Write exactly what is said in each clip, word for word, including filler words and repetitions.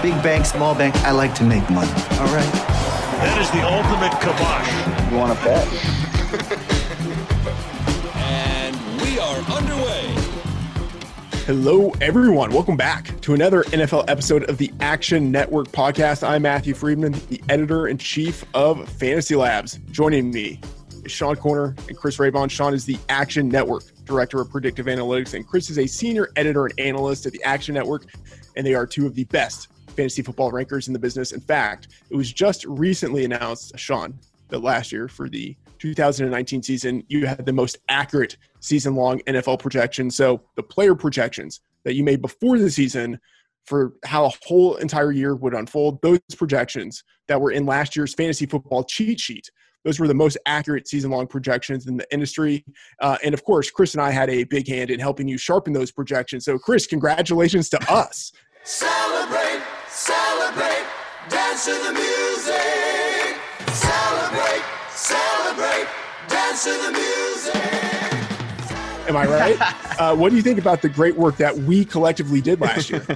Big bank, small bank, I like to make money. All right. That is the ultimate kibosh. You want to bet? And we are underway. Hello, everyone. Welcome back to another N F L episode of the Action Network podcast. I'm Matthew Friedman, the editor-in-chief of Fantasy Labs. Joining me is Sean Koerner and Chris Raybon. Sean is the Action Network Director of Predictive Analytics, and Chris is a senior editor and analyst at the Action Network, and they are two of the best fantasy football rankers in the business. In fact, it was just recently announced, Sean, that last year for the two thousand nineteen season, you had the most accurate season-long N F L projection. So the player projections that you made before the season for how a whole entire year would unfold, those projections that were in last year's fantasy football cheat sheet, those were the most accurate season-long projections in the industry. Uh, and, of course, Chris and I had a big hand in helping you sharpen those projections. So, Chris, congratulations to us. Celebrate, celebrate, dance to the music. Celebrate, celebrate, dance to the music. Am I right? uh, what do you think about the great work that we collectively did last year?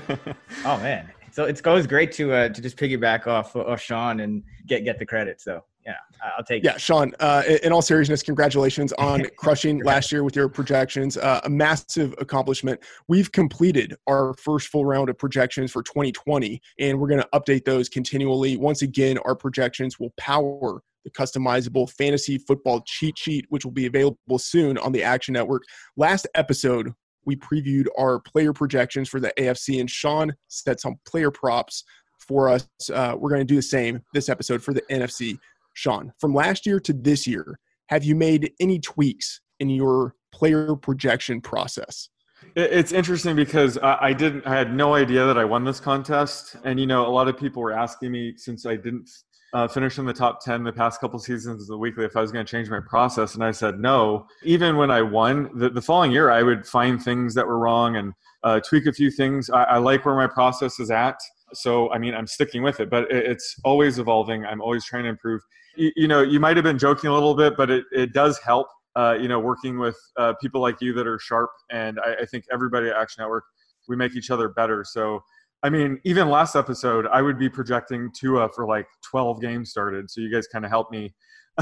Oh, man. So it's always great to uh, to just piggyback off of Sean and get, get the credit. So, yeah, I'll take yeah, it. Yeah, Sean, uh, in all seriousness, congratulations on crushing last year with your projections. Uh, a massive accomplishment. We've completed our first full round of projections for twenty twenty, and we're going to update those continually. Once again, our projections will power the customizable fantasy football cheat sheet, which will be available soon on the Action Network. Last episode, we previewed our player projections for the A F C, and Sean set some player props for us. Uh, we're going to do the same this episode for the N F C. Sean, from last year to this year, have you made any tweaks in your player projection process? It's interesting because I didn't, I had no idea that I won this contest. And, you know, a lot of people were asking me, since I didn't uh, finish in the top ten the past couple seasons of the weekly, if I was going to change my process. And I said, no, even when I won the, the following year, I would find things that were wrong and uh, tweak a few things. I, I like where my process is at. So, I mean, I'm sticking with it, but it's always evolving. I'm always trying to improve. You, you know, you might have been joking a little bit, but it, it does help, uh, you know, working with uh, people like you that are sharp. And I, I think everybody at Action Network, we make each other better. So, I mean, even last episode, I would be projecting Tua for like twelve games started. So you guys kind of helped me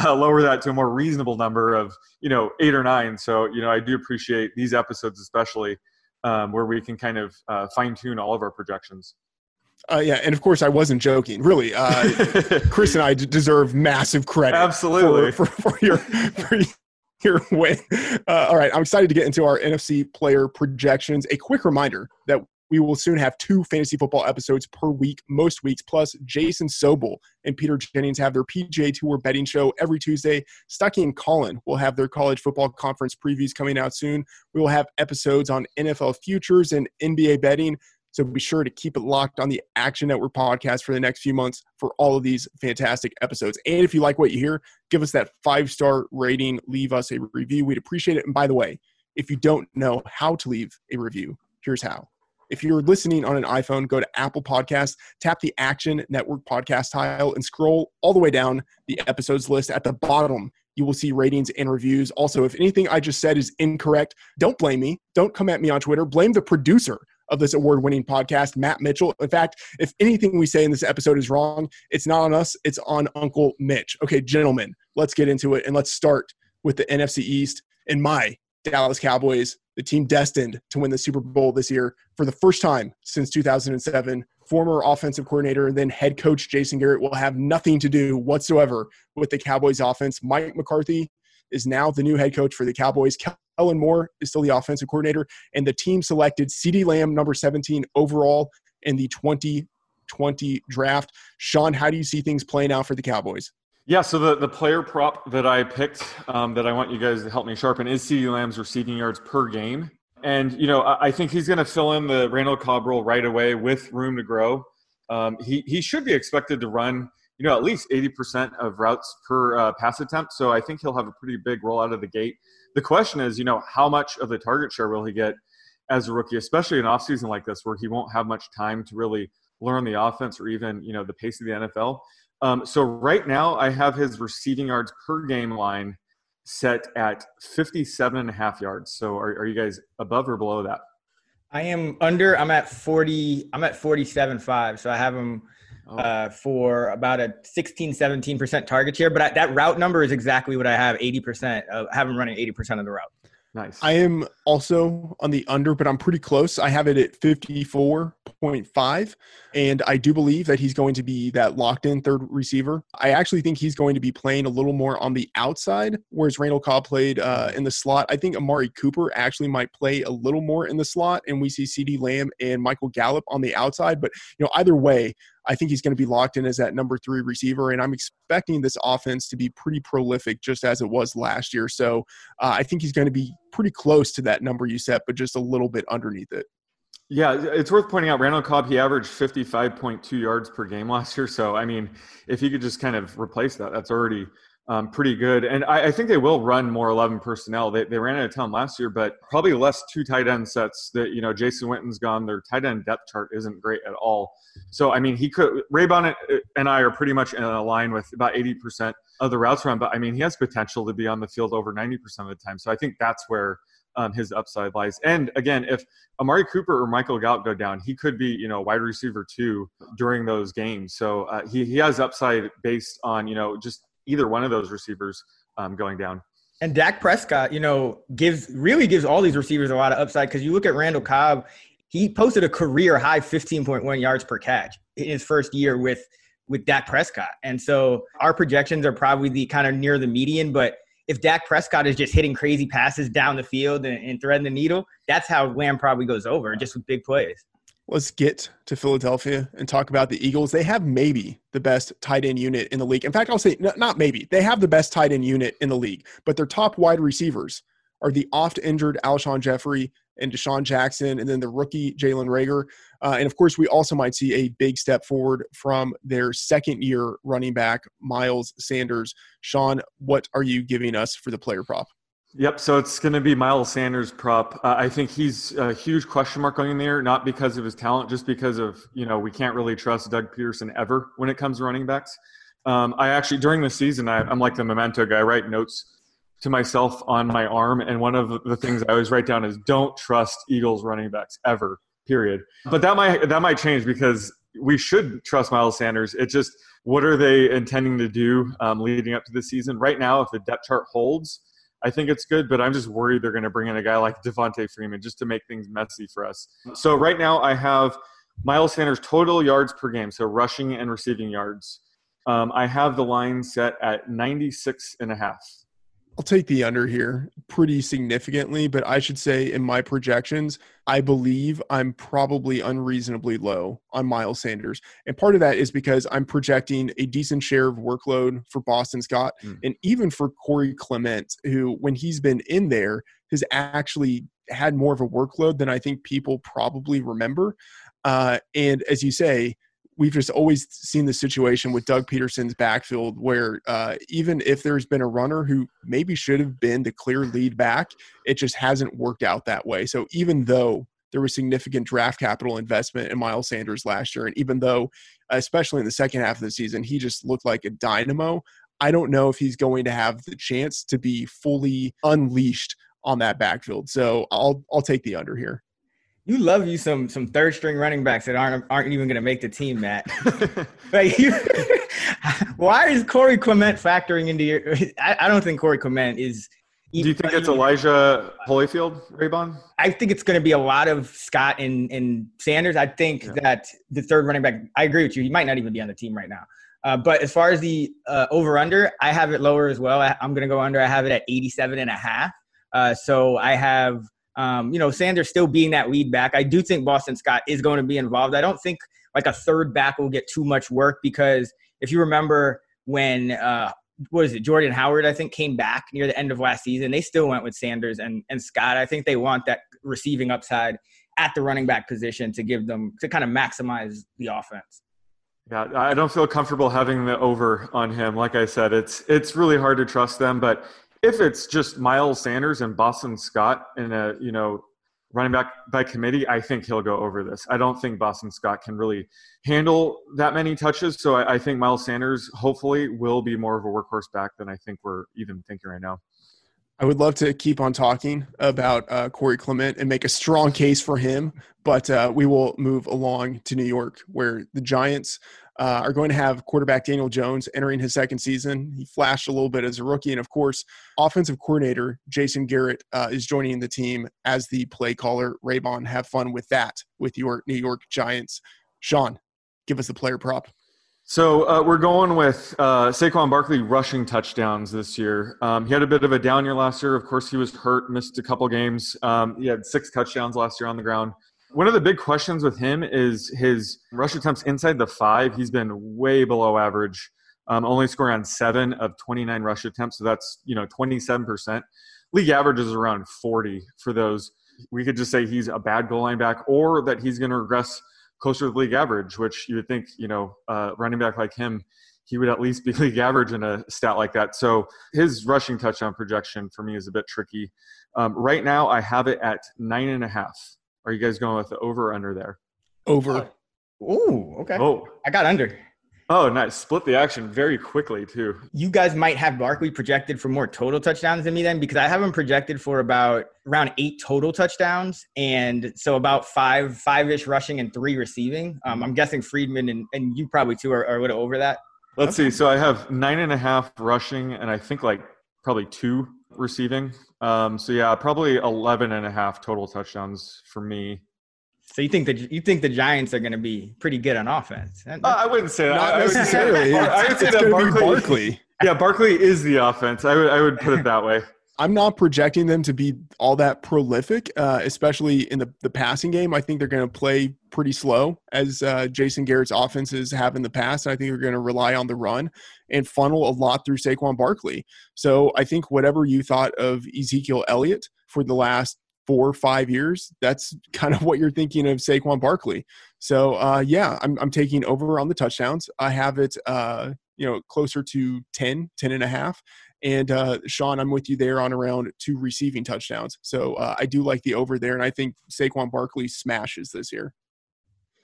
uh, lower that to a more reasonable number of, you know, eight or nine. So, you know, I do appreciate these episodes, especially um, where we can kind of uh, fine tune all of our projections. Uh, yeah, and of course I wasn't joking. Really, uh, Chris and I d- deserve massive credit. Absolutely for, for, for your for your win. Uh, all right, I'm excited to get into our N F C player projections. A quick reminder that we will soon have two fantasy football episodes per week, most weeks. Plus, Jason Sobel and Peter Jennings have their P G A Tour betting show every Tuesday. Stuckey and Colin will have their college football conference previews coming out soon. We will have episodes on N F L futures and N B A betting. So be sure to keep it locked on the Action Network podcast for the next few months for all of these fantastic episodes. And if you like what you hear, give us that five-star rating. Leave us a review. We'd appreciate it. And by the way, if you don't know how to leave a review, here's how. If you're listening on an iPhone, go to Apple Podcasts, tap the Action Network podcast tile, and scroll all the way down the episodes list. At the bottom, you will see ratings and reviews. Also, if anything I just said is incorrect, don't blame me. Don't come at me on Twitter. Blame the producer of this award-winning podcast, Matt Mitchell. In fact, if anything we say in this episode is wrong, it's not on us, it's on Uncle Mitch. Okay, gentlemen, let's get into it, and let's start with the N F C East and my Dallas Cowboys, the team destined to win the Super Bowl this year for the first time since two thousand seven. Former offensive coordinator and then head coach Jason Garrett will have nothing to do whatsoever with the Cowboys offense. Mike McCarthy is now the new head coach for the Cowboys. Kellen Moore is still the offensive coordinator, and the team selected CeeDee Lamb, number seventeen overall in the twenty twenty draft. Sean, how do you see things playing out for the Cowboys? Yeah, so the, the player prop that I picked um, that I want you guys to help me sharpen is CeeDee Lamb's receiving yards per game. And, you know, I, I think he's going to fill in the Randall Cobb role right away with room to grow. Um, he, he should be expected to run, you know, at least eighty percent of routes per uh, pass attempt. So I think he'll have a pretty big roll out of the gate. The question is, you know, how much of the target share will he get as a rookie, especially in offseason like this, where he won't have much time to really learn the offense or even, you know, the pace of the N F L. Um, so right now I have his receiving yards per game line set at fifty-seven and a half yards. So are, are you guys above or below that? I am under. I'm at forty. I'm at forty-seven point five. So I have him oh. uh, for about a sixteen, seventeen percent target share. But I, that route number is exactly what I have. eighty percent. Of, have him running eighty percent of the route. Nice. I am also on the under, but I'm pretty close. I have it at fifty-four point five, and I do believe that he's going to be that locked-in third receiver. I actually think he's going to be playing a little more on the outside, whereas Randall Cobb played uh, in the slot. I think Amari Cooper actually might play a little more in the slot, and we see CeeDee Lamb and Michael Gallup on the outside. But you know, either way, I think he's going to be locked in as that number three receiver, and I'm expecting this offense to be pretty prolific just as it was last year. So uh, I think he's going to be pretty close to that number you set, but just a little bit underneath it. Yeah, it's worth pointing out Randall Cobb, he averaged fifty-five point two yards per game last year. So, I mean, if you could just kind of replace that, that's already um, pretty good. And I, I think they will run more eleven personnel. They, they ran out of town last year, but probably less two tight end sets that, you know, Jason Witten's gone. Their tight end depth chart isn't great at all. So, I mean, he could – Raybon and I are pretty much in a line with about eighty percent of the routes run, but, I mean, he has potential to be on the field over ninety percent of the time. So I think that's where um, his upside lies. And, again, if Amari Cooper or Michael Gallup go down, he could be, you know, wide receiver two during those games. So uh, he, he has upside based on, you know, just either one of those receivers um, going down. And Dak Prescott, you know, gives really gives all these receivers a lot of upside because you look at Randall Cobb, he posted a career-high fifteen point one yards per catch in his first year with with Dak Prescott. And so our projections are probably the kind of near the median, but if Dak Prescott is just hitting crazy passes down the field and, and threading the needle, that's how Lamb probably goes over, just with big plays. Let's get to Philadelphia and talk about the Eagles. They have maybe the best tight end unit in the league. In fact, I'll say n- not maybe. They have the best tight end unit in the league, but their top wide receivers are the oft-injured Alshon Jeffrey and Deshaun Jackson, and then the rookie Jalen Reagor. Uh, and, of course, we also might see a big step forward from their second-year running back, Miles Sanders. Sean, what are you giving us for the player prop? Yep, so it's going to be Miles Sanders' prop. Uh, I think he's a huge question mark going in there, not because of his talent, just because of, you know, we can't really trust Doug Peterson ever when it comes to running backs. Um, I actually, during the season, I, I'm like the memento guy. I write notes to myself on my arm, and one of the things I always write down is don't trust Eagles running backs ever, period. But that might that might change because we should trust Miles Sanders. It's just what are they intending to do um, leading up to the season? Right now, if the depth chart holds, I think it's good, but I'm just worried they're going to bring in a guy like Devontae Freeman just to make things messy for us. So right now I have Miles Sanders' total yards per game, so rushing and receiving yards. Um, I have the line set at ninety-six and a half. I'll take the under here pretty significantly, but I should say in my projections, I believe I'm probably unreasonably low on Miles Sanders. And part of that is because I'm projecting a decent share of workload for Boston Scott mm. and even for Corey Clement, who when he's been in there has actually had more of a workload than I think people probably remember. Uh, and as you say, we've just always seen the situation with Doug Peterson's backfield where uh, even if there's been a runner who maybe should have been the clear lead back, it just hasn't worked out that way. So even though there was significant draft capital investment in Miles Sanders last year, and even though, especially in the second half of the season, he just looked like a dynamo, I don't know if he's going to have the chance to be fully unleashed on that backfield. So I'll I'll take the under here. You love you some some third string running backs that aren't aren't even going to make the team, Matt. Like you, why is Corey Clement factoring into your? I, I don't think Corey Clement is. Even, Do you think it's Elijah Holyfield, Raybon? I think it's going to be a lot of Scott and, and Sanders. I think yeah. that the third running back. I agree with you. He might not even be on the team right now. Uh, but as far as the uh, over under, I have it lower as well. I, I'm going to go under. I have it at eighty-seven and a half. Uh, so I have. Um, you know, Sanders still being that lead back. I do think Boston Scott is going to be involved. I don't think like a third back will get too much work because if you remember when, uh, what is it, Jordan Howard, I think, came back near the end of last season, they still went with Sanders and, and Scott. I think they want that receiving upside at the running back position to give them, to kind of maximize the offense. Yeah, I don't feel comfortable having the over on him. Like I said, it's it's really hard to trust them. But if it's just Miles Sanders and Boston Scott in a, you know, running back by committee, I think he'll go over this. I don't think Boston Scott can really handle that many touches. So I, I think Miles Sanders hopefully will be more of a workhorse back than I think we're even thinking right now. I would love to keep on talking about uh, Corey Clement and make a strong case for him, but uh, we will move along to New York, where the Giants uh, are going to have quarterback Daniel Jones entering his second season. He flashed a little bit as a rookie, and of course, offensive coordinator Jason Garrett uh, is joining the team as the play caller. Raybon, have fun with that with your New York Giants. Sean, give us the player prop. So uh, we're going with uh, Saquon Barkley rushing touchdowns this year. Um, he had a bit of a down year last year. Of course, he was hurt, missed a couple games. Um, he had six touchdowns last year on the ground. One of the big questions with him is his rush attempts inside the five. He's been way below average, um, only scoring on seven of twenty-nine rush attempts. So that's, you know, twenty-seven percent. League average is around forty for those. We could just say he's a bad goal line back, or that he's going to regress closer to the league average, which you would think, you know, uh, running back like him, he would at least be league average in a stat like that. So his rushing touchdown projection for me is a bit tricky. Um, right now, I have it at nine and a half. Are you guys going with the over or under there? Over. Oh, ooh, okay. Oh, I got under. Oh, nice. Split the action very quickly, too. You guys might have Barkley projected for more total touchdowns than me then, because I have him projected for about around eight total touchdowns. And so about five, five-ish rushing and three receiving. Um, I'm guessing Friedman and, and you probably, too, are, are a little over that. Let's okay. see. So I have nine and a half rushing and I think like probably two receiving. Um, so, yeah, probably eleven and a half total touchdowns for me. So you think that you think the Giants are going to be pretty good on offense? Uh, I wouldn't say that. Not necessarily. I would say it's that Barkley. Barkley. Yeah, Barkley is the offense. I would I would put it that way. I'm not projecting them to be all that prolific, uh, especially in the, the passing game. I think they're going to play pretty slow, as uh, Jason Garrett's offenses have in the past. I think they're going to rely on the run and funnel a lot through Saquon Barkley. So I think whatever you thought of Ezekiel Elliott for the last four or five years, that's kind of what you're thinking of Saquon Barkley. So, uh, yeah, I'm, I'm taking over on the touchdowns. I have it, uh, you know, closer to ten, ten and a half. And, uh, Sean, I'm with you there on around two receiving touchdowns. So uh, I do like the over there, and I think Saquon Barkley smashes this year.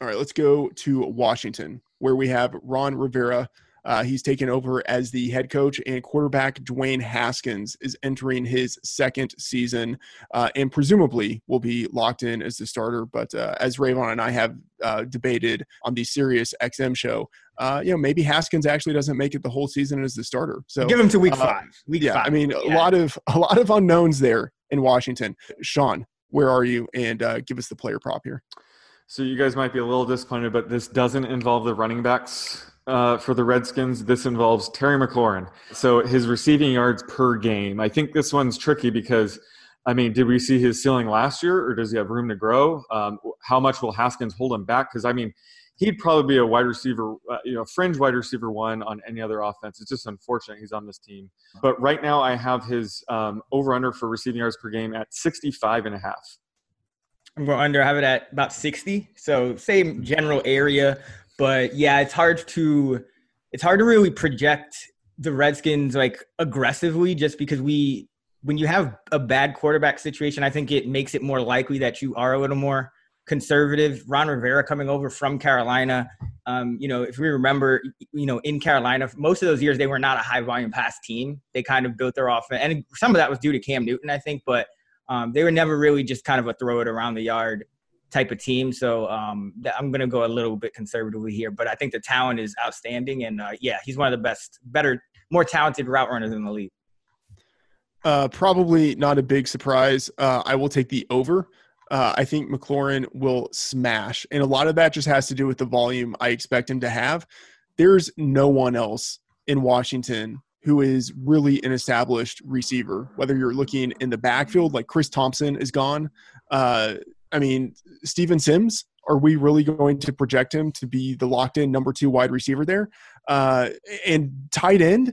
All right, let's go to Washington, where we have Ron Rivera. Uh, he's taken over as the head coach, and quarterback Dwayne Haskins is entering his second season uh, and presumably will be locked in as the starter. But uh, as Raybon and I have uh, debated on the Sirius X M show, uh, you know, maybe Haskins actually doesn't make it the whole season as the starter. So give him to week uh, five. Week yeah, five. I mean, yeah. a lot of a lot of unknowns there in Washington. Sean, where are you? And uh, give us the player prop here. So you guys might be a little disappointed, but this doesn't involve the running backs. Uh, for the Redskins, this involves Terry McLaurin. So his receiving yards per game. I think this one's tricky because, I mean, did we see his ceiling last year, or does he have room to grow? Um, how much will Haskins hold him back? Because, I mean, he'd probably be a wide receiver, uh, you know, fringe wide receiver one on any other offense. It's just unfortunate he's on this team. But right now I have his um, over-under for receiving yards per game at sixty-five and a half. I'm going under. I have it at about sixty. So same general area. But yeah, it's hard to it's hard to really project the Redskins like aggressively, just because we when you have a bad quarterback situation, I think it makes it more likely that you are a little more conservative. Ron Rivera coming over from Carolina, um, you know, if we remember, you know, in Carolina, most of those years they were not a high volume pass team. They kind of built their offense, and some of that was due to Cam Newton, I think, but um, they were never really just kind of a throw it around the yard type of team. So um, I'm going to go a little bit conservatively here, but I think the talent is outstanding. And uh, yeah, he's one of the best, better, more talented route runners in the league. Uh, probably not a big surprise. Uh, I will take the over. Uh, I think McLaurin will smash. And a lot of that just has to do with the volume I expect him to have. There's no one else in Washington who is really an established receiver, whether you're looking in the backfield, like Chris Thompson is gone. Uh, I mean, Steven Sims, are we really going to project him to be the locked-in number two wide receiver there? Uh, and tight end,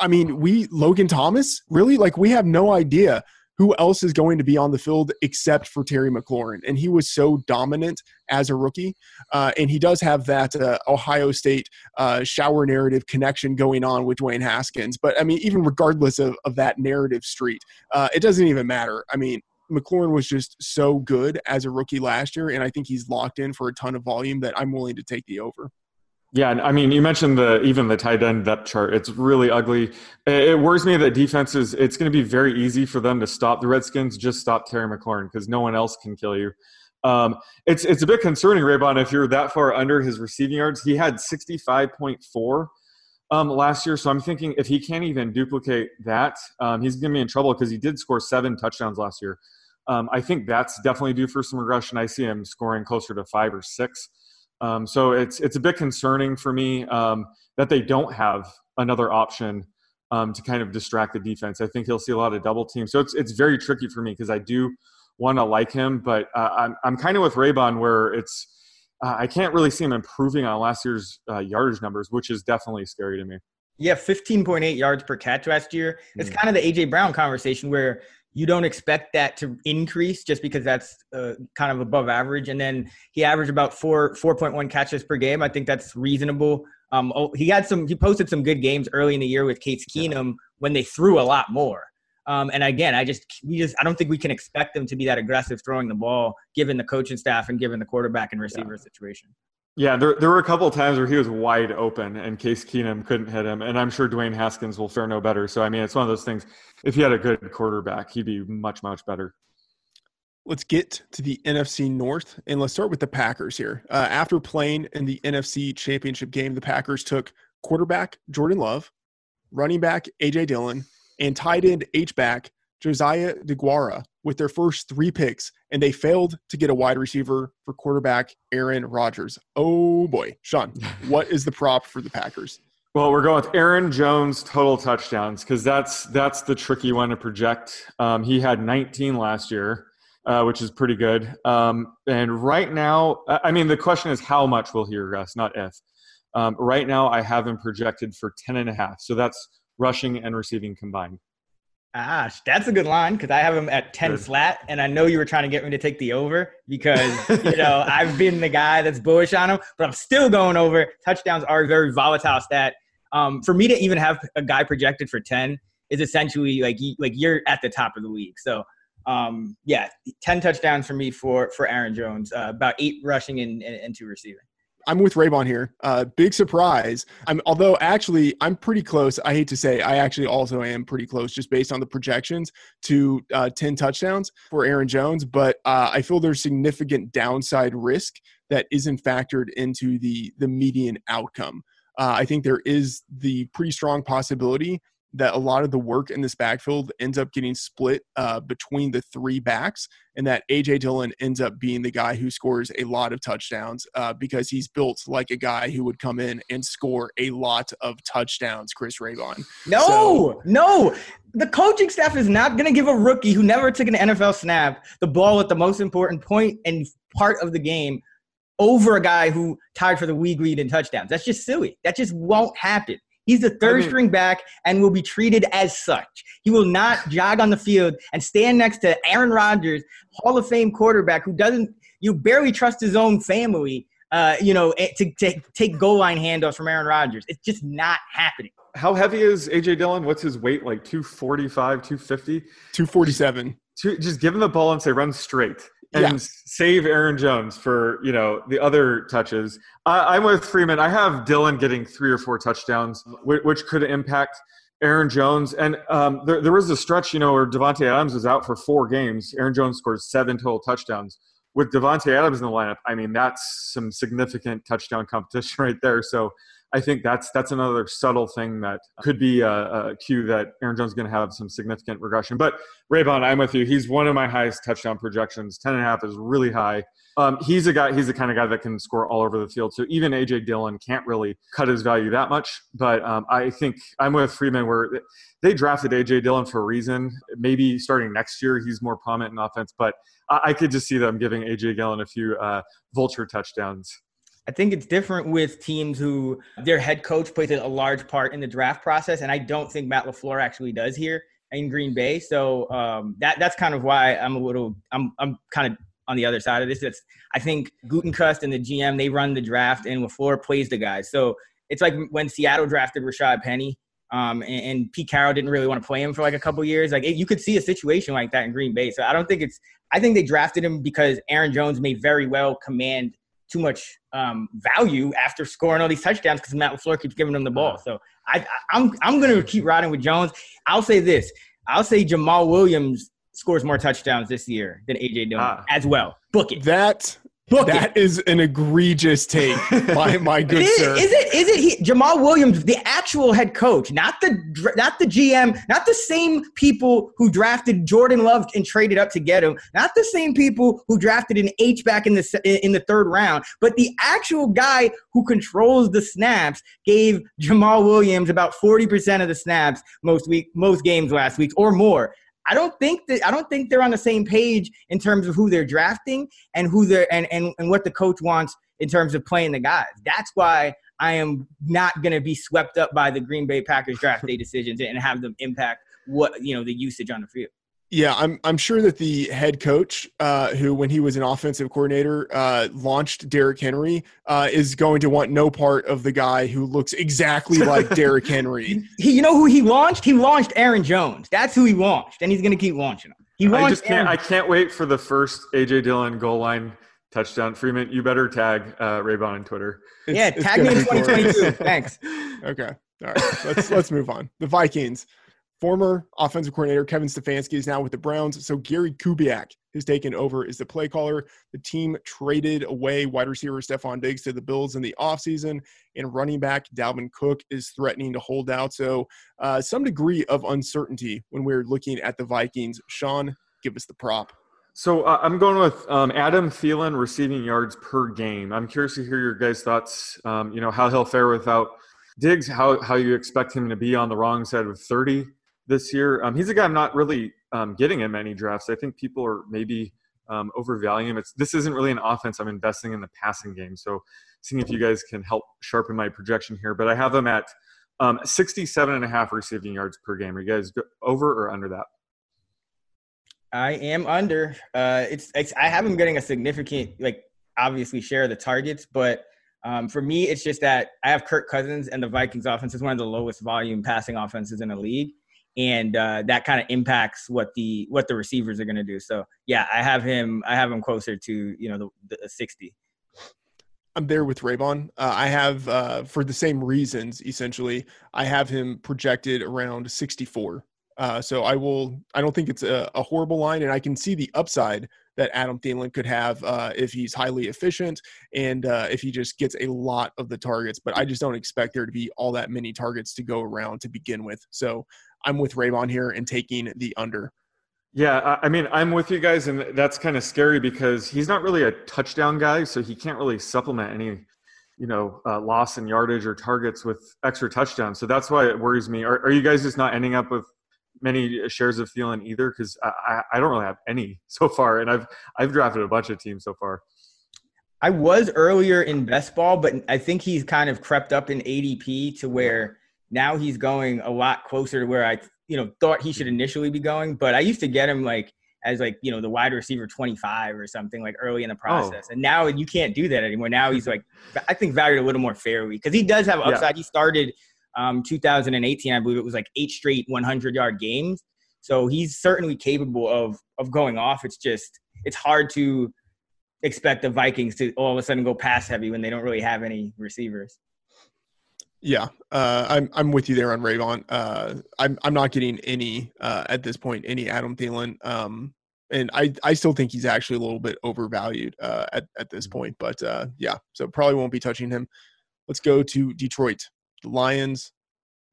I mean, we – Logan Thomas, really? Like, we have no idea who else is going to be on the field except for Terry McLaurin? And he was so dominant as a rookie. Uh, and he does have that uh, Ohio State uh, shower narrative connection going on with Dwayne Haskins. But, I mean, even regardless of, of that narrative street, uh, it doesn't even matter. I mean, McLaurin was just so good as a rookie last year, and I think he's locked in for a ton of volume that I'm willing to take the over. Yeah, I mean, you mentioned the even the tight end depth chart. It's really ugly. It worries me that defenses, it's going to be very easy for them to stop the Redskins, just stop Terry McLaurin because no one else can kill you. Um, it's it's a bit concerning, Raybon, if you're that far under his receiving yards. He had sixty-five point four um, last year, so I'm thinking if he can't even duplicate that, um, he's going to be in trouble because he did score seven touchdowns last year. Um, I think that's definitely due for some regression. I see him scoring closer to five or six. Um, so it's it's a bit concerning for me um, that they don't have another option um, to kind of distract the defense. I think he'll see a lot of double teams. So it's it's very tricky for me because I do want to like him, but uh, I'm I'm kind of with Raybon where it's uh, I can't really see him improving on last year's uh, yardage numbers, which is definitely scary to me. Yeah, fifteen point eight yards per catch last year. It's mm. kind of the A J Brown conversation where you don't expect that to increase just because that's uh, kind of above average. And then he averaged about four, four point one catches per game. I think that's reasonable. Um, oh, he had some, he posted some good games early in the year with Case Keenum yeah. when they threw a lot more. Um, and again, I just, we just, I don't think we can expect them to be that aggressive throwing the ball, given the coaching staff and given the quarterback and receiver yeah. situation. Yeah, there there were a couple of times where he was wide open and Case Keenum couldn't hit him, and I'm sure Dwayne Haskins will fare no better. So, I mean, it's one of those things. If he had a good quarterback, he'd be much, much better. Let's get to the N F C North, and let's start with the Packers here. Uh, after playing in the N F C Championship game, the Packers took quarterback Jordan Love, running back A J. Dillon, and tight end H-back Josiah DeGuara with their first three picks, and they failed to get a wide receiver for quarterback Aaron Rodgers. Oh, boy. Sean, what is the prop for the Packers? Well, we're going with Aaron Jones total touchdowns because that's that's the tricky one to project. Um, he had nineteen last year, uh, which is pretty good. Um, and right now, I mean, the question is how much will he regress, not if. Um, right now, I have him projected for ten and a half. So that's rushing and receiving combined. Ah, that's a good line because I have him at ten good. Flat, and I know you were trying to get me to take the over because, you know, I've been the guy that's bullish on him, but I'm still going over. Touchdowns are a very volatile stat. Um, for me to even have a guy projected for ten is essentially like like you're at the top of the league. So, um, yeah, ten touchdowns for me for, for Aaron Jones, uh, about eight rushing and, and, and two receiving. I'm with Raybon here. Uh, big surprise. I'm, although actually I'm pretty close. I hate to say, I actually also am pretty close just based on the projections to uh, ten touchdowns for Aaron Jones. But uh, I feel there's significant downside risk that isn't factored into the, the median outcome. Uh, I think there is the pretty strong possibility that a lot of the work in this backfield ends up getting split uh, between the three backs, and that A J. Dillon ends up being the guy who scores a lot of touchdowns uh, because he's built like a guy who would come in and score a lot of touchdowns, Chris Raybon. No, so, no. The coaching staff is not going to give a rookie who never took an N F L snap the ball at the most important point and part of the game over a guy who tied for the league lead in touchdowns. That's just silly. That just won't happen. He's the third I mean, string back and will be treated as such. He will not jog on the field and stand next to Aaron Rodgers, Hall of Fame quarterback who doesn't you barely trust his own family, uh, you know, to, to take goal line handoffs from Aaron Rodgers. It's just not happening. How heavy is A J. Dillon? What's his weight? Like two forty-five, two fifty? two forty-seven. Two, just give him the ball and say run straight. And yeah. save Aaron Jones for, you know, the other touches. Uh, I'm with Freeman. I have Dillon getting three or four touchdowns, which, which could impact Aaron Jones. And um, there, there was a stretch, you know, where Davante Adams was out for four games. Aaron Jones scored seven total touchdowns. With Davante Adams in the lineup, I mean, that's some significant touchdown competition right there. So I think that's that's another subtle thing that could be a, a cue that Aaron Jones is going to have some significant regression. But Raybon, I'm with you. He's one of my highest touchdown projections. Ten and a half is really high. Um, he's a guy. He's the kind of guy that can score all over the field. So even A J. Dillon can't really cut his value that much. But um, I think I'm with Freeman where they drafted A J. Dillon for a reason. Maybe starting next year he's more prominent in offense. But I, I could just see them giving A J. Dillon a few uh, vulture touchdowns. I think it's different with teams who their head coach plays a large part in the draft process, and I don't think Matt LaFleur actually does here. in Green Bay. So um, that that's kind of why I'm a little I'm I'm kind of on the other side of this. It's I think Gutekunst and the G M, they run the draft, and LaFleur plays the guys. So it's like when Seattle drafted Rashad Penny, um, and, and Pete Carroll didn't really want to play him for like a couple years. Like it, you could see a situation like that in Green Bay. So I don't think it's I think they drafted him because Aaron Jones may very well command too much um, value after scoring all these touchdowns because Matt LaFleur keeps giving him the ball. So I, I'm I'm going to keep riding with Jones. I'll say this. I'll say Jamal Williams scores more touchdowns this year than A J. Dillon ah. as well. Book it. That, Book that it. is an egregious take by my good is, sir. Is it? Is it he, Jamal Williams, the actual head coach, not the not the G M, not the same people who drafted Jordan Love and traded up to get him, not the same people who drafted an H back in the in the third round, but the actual guy who controls the snaps gave Jamal Williams about forty percent of the snaps most week, most games last week or more. I don't think that I don't think they're on the same page in terms of who they're drafting and who they're and, and, and what the coach wants in terms of playing the guys. That's why I am not going to be swept up by the Green Bay Packers draft day decisions and have them impact what you know the usage on the field. Yeah, I'm I'm sure that the head coach, uh, who when he was an offensive coordinator, uh, launched Derrick Henry, uh, is going to want no part of the guy who looks exactly like Derrick Henry. He, you know who he launched? He launched Aaron Jones. That's who he launched, and he's going to keep launching him. He launched I just can't. Aaron. I can't wait for the first A J. Dillon goal line touchdown. Freeman, you better tag uh, Raybon on Twitter. It's, yeah, it's tag me in twenty twenty-two. Thanks. Okay. All right. Let's let's move on. The Vikings. Former offensive coordinator Kevin Stefanski is now with the Browns, so Gary Kubiak has taken over as the play caller. The team traded away wide receiver Stephon Diggs to the Bills in the offseason, and running back Dalvin Cook is threatening to hold out. So uh, some degree of uncertainty when we're looking at the Vikings. Sean, give us the prop. So uh, I'm going with um, Adam Thielen receiving yards per game. I'm curious to hear your guys' thoughts, um, you know, how he'll fare without Diggs, how, how you expect him to be on the wrong side of thirty. This year, um, he's a guy I'm not really um, getting in many drafts. I think people are maybe um, overvaluing him. It's, this isn't really an offense. I'm investing in the passing game. So seeing if you guys can help sharpen my projection here. But I have him at um, sixty-seven and a half receiving yards per game. Are you guys over or under that? I am under. Uh, it's, it's I have him getting a significant, like, obviously share of the targets. But um, for me, it's just that I have Kirk Cousins, and the Vikings offense is one of the lowest volume passing offenses in the league. And uh, that kind of impacts what the what the receivers are going to do. So yeah, I have him. I have him closer to you know the, the sixty. I'm there with Raybon. Uh, I have uh, for the same reasons essentially. I have him projected around sixty-four. Uh, so I will. I don't think it's a, a horrible line, and I can see the upside that Adam Thielen could have uh, if he's highly efficient and uh, if he just gets a lot of the targets. But I just don't expect there to be all that many targets to go around to begin with. So I'm with Raybon here and taking the under. Yeah, I mean, I'm with you guys, and that's kind of scary because he's not really a touchdown guy, so he can't really supplement any, you know, uh, loss in yardage or targets with extra touchdowns. So that's why it worries me. Are, are you guys just not ending up with many shares of Thielen either? Because I, I don't really have any so far, and I've I've drafted a bunch of teams so far. I was earlier in best ball, but I think he's kind of crept up in A D P to where – now he's going a lot closer to where I, you know, thought he should initially be going. But I used to get him like as like, you know, the wide receiver twenty-five or something like early in the process. Oh. And now you can't do that anymore. Now he's like, I think valued a little more fairly because he does have upside. Yeah. He started um, two thousand eighteen, I believe it was like eight straight hundred-yard games. So he's certainly capable of of going off. It's just it's hard to expect the Vikings to all of a sudden go pass heavy when they don't really have any receivers. Yeah, uh, I'm I'm with you there on Raybon. Uh, I'm I'm not getting any uh, at this point, any Adam Thielen, um, and I, I still think he's actually a little bit overvalued uh, at at this point. But uh, yeah, so probably won't be touching him. Let's go to Detroit. The Lions.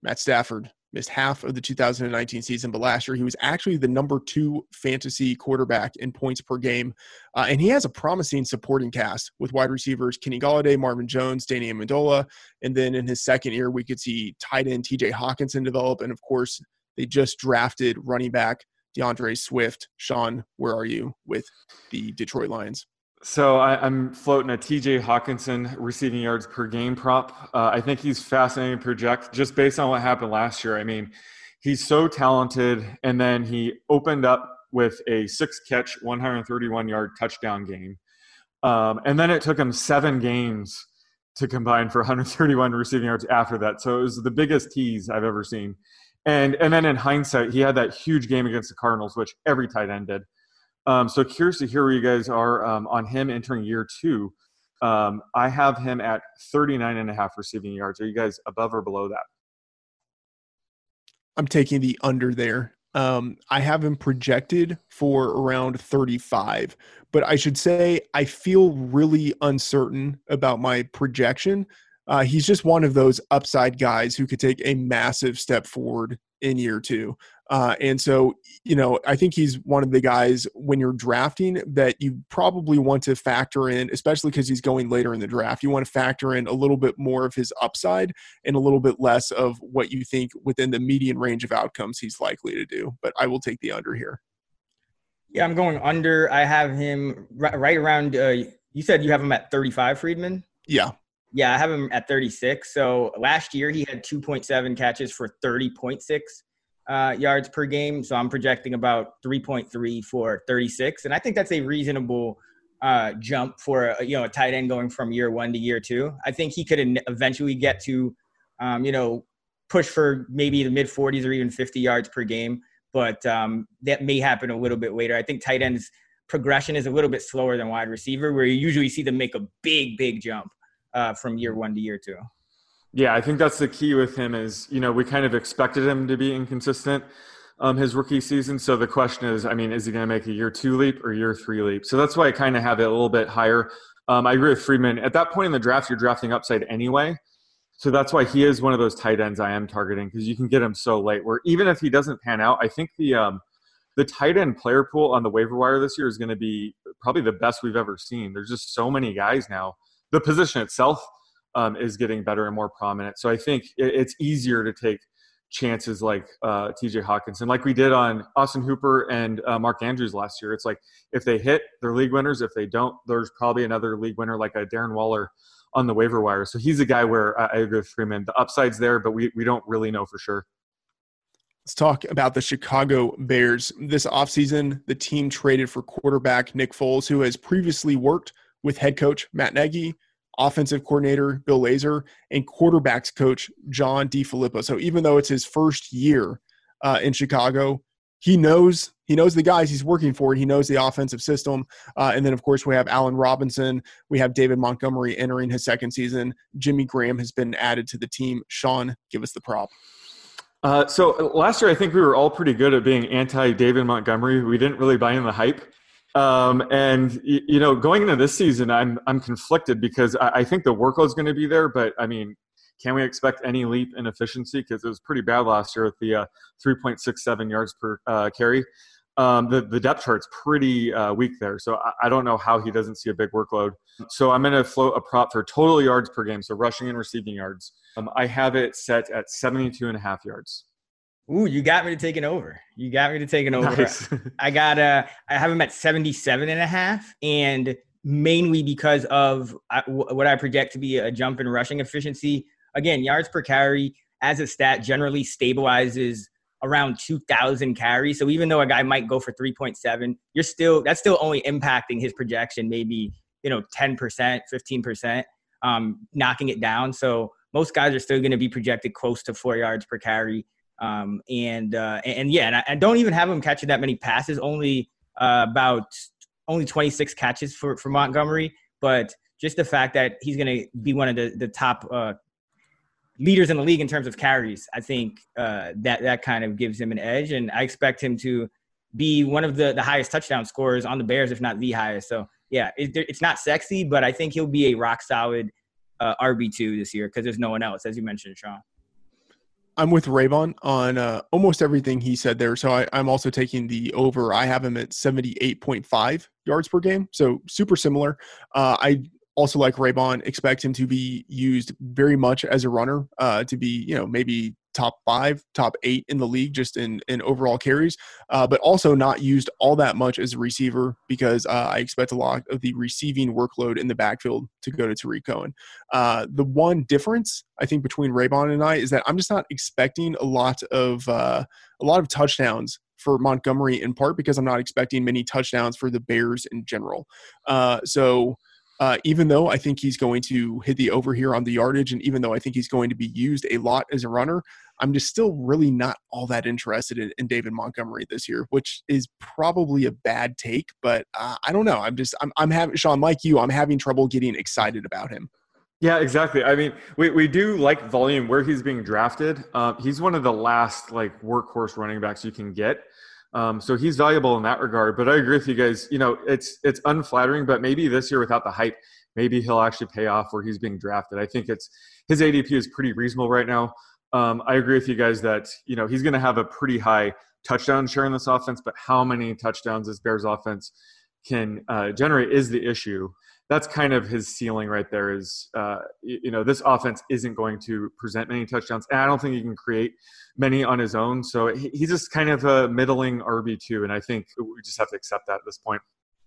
Matt Stafford missed half of the two thousand nineteen season, but last year he was actually the number two fantasy quarterback in points per game. Uh, and he has a promising supporting cast with wide receivers Kenny Galladay, Marvin Jones, Danny Amendola. And then in his second year, we could see tight end T J Hockenson develop. And, of course, they just drafted running back DeAndre Swift. Sean, where are you with the Detroit Lions? So I, I'm floating a T J Hockenson receiving yards per game prop. Uh, I think he's fascinating to project just based on what happened last year. I mean, He's so talented. And then he opened up with a six-catch, one hundred thirty-one-yard touchdown game. Um, and then it took him seven games to combine for one hundred thirty-one receiving yards after that. So it was the biggest tease I've ever seen. And and then in hindsight, he had that huge game against the Cardinals, which every tight end did. Um, so curious to hear where you guys are um, on him entering year two. Um, I have him at thirty-nine and a half receiving yards. Are you guys above or below that? I'm taking the under there. Um, I have him projected for around thirty-five, but I should say I feel really uncertain about my projection. Uh, he's just one of those upside guys who could take a massive step forward in year two. Uh, and so, you know, I think he's one of the guys when you're drafting that you probably want to factor in, especially because he's going later in the draft. You want to factor in a little bit more of his upside and a little bit less of what you think within the median range of outcomes he's likely to do. But I will take the under here. Yeah, I'm going under. I have him right around uh, – you said you have him at thirty-five, Friedman? Yeah. Yeah, I have him at thirty-six. So last year he had two point seven catches for thirty point six uh, yards per game. So I'm projecting about three point three for thirty-six. And I think that's a reasonable uh, jump for a, you know, a tight end going from year one to year two. I think he could en- eventually get to, um, you know, push for maybe the mid forties or even fifty yards per game. But um, that may happen a little bit later. I think tight end's progression is a little bit slower than wide receiver, where you usually see them make a big, big jump. Uh, from year one to year two. Yeah, I think that's the key with him is, you know, we kind of expected him to be inconsistent um, his rookie season. So the question is, I mean, is he going to make a year two leap or year three leap? So that's why I kind of have it a little bit higher. Um, I agree with Friedman. At that point in the draft, you're drafting upside anyway. So that's why he is one of those tight ends I am targeting, because you can get him so late where even if he doesn't pan out, I think the um, the tight end player pool on the waiver wire this year is going to be probably the best we've ever seen. There's just so many guys now. The position itself um, is getting better and more prominent. So I think it, it's easier to take chances like uh, T J Hockenson, like we did on Austin Hooper and uh, Mark Andrews last year. It's like if they hit, they're league winners. If they don't, there's probably another league winner like a Darren Waller on the waiver wire. So he's a guy where I, I agree with Freeman. The upside's there, but we, we don't really know for sure. Let's talk about the Chicago Bears. This offseason, the team traded for quarterback Nick Foles, who has previously worked with head coach Matt Nagy, offensive coordinator Bill Lazor, and quarterbacks coach John DeFilippo. So even though it's his first year uh, in Chicago, he knows he knows the guys he's working for. He knows the offensive system. Uh, and then, of course, we have Allen Robinson. We have David Montgomery entering his second season. Jimmy Graham has been added to the team. Sean, give us the prop. Uh, so last year, I think we were all pretty good at being anti-David Montgomery. We didn't really buy in the hype. Um, and you know, going into this season, I'm, I'm conflicted because I, I think the workload is going to be there, but I mean, can we expect any leap in efficiency? Cause it was pretty bad last year with the, uh, three point six seven yards per, uh, carry. Um, the, the depth chart's pretty, uh, weak there. So I, I don't know how he doesn't see a big workload. So I'm going to float a prop for total yards per game. So rushing and receiving yards. Um, I have it set at seventy-two and a half yards. Ooh, you got me to take it over. You got me to take it over. Nice. I got uh, I have him at seventy-seven and a half, and mainly because of what I project to be a jump in rushing efficiency. Again, yards per carry as a stat generally stabilizes around two thousand carries. So even though a guy might go for three point seven, you're still that's still only impacting his projection maybe, you know, ten percent, fifteen percent, um, knocking it down. So most guys are still going to be projected close to four yards per carry. Um, and, uh, and, and yeah, and I, I don't even have him catching that many passes, only, uh, about only twenty-six catches for, for Montgomery, but just the fact that he's going to be one of the, the top, uh, leaders in the league in terms of carries. I think, uh, that, that kind of gives him an edge, and I expect him to be one of the, the highest touchdown scorers on the Bears, if not the highest. So yeah, it, it's not sexy, but I think he'll be a rock solid, uh, R B two this year, cause there's no one else, as you mentioned, Sean. I'm with Raybon on uh, almost everything he said there. So I, I'm also taking the over. I have him at seventy-eight point five yards per game. So super similar. Uh, I also, like Raybon, expect him to be used very much as a runner, uh, to be, you know, maybe top five, top eight in the league, just in, in overall carries, uh, but also not used all that much as a receiver because uh, I expect a lot of the receiving workload in the backfield to go to Tariq Cohen. Uh, the one difference, I think, between Raybon and I is that I'm just not expecting a lot of uh, a lot of touchdowns for Montgomery, in part because I'm not expecting many touchdowns for the Bears in general. Uh, so uh, even though I think he's going to hit the over here on the yardage, and even though I think he's going to be used a lot as a runner, I'm just still really not all that interested in, in David Montgomery this year, which is probably a bad take, but uh, I don't know. I'm just, I'm, I'm having, Sean, like you, I'm having trouble getting excited about him. Yeah, exactly. I mean, we, we do like volume where he's being drafted. Uh, he's one of the last like workhorse running backs you can get. Um, so he's valuable in that regard. But I agree with you guys. You know, it's it's unflattering, but maybe this year without the hype, maybe he'll actually pay off where he's being drafted. I think it's his A D P is pretty reasonable right now. Um, I agree with you guys that, you know, he's going to have a pretty high touchdown share in this offense, but how many touchdowns this Bears offense can uh, generate is the issue. That's kind of his ceiling right there is, uh, you know, this offense isn't going to present many touchdowns. And I don't think he can create many on his own. So he's just kind of a middling R B two. And I think we just have to accept that at this point.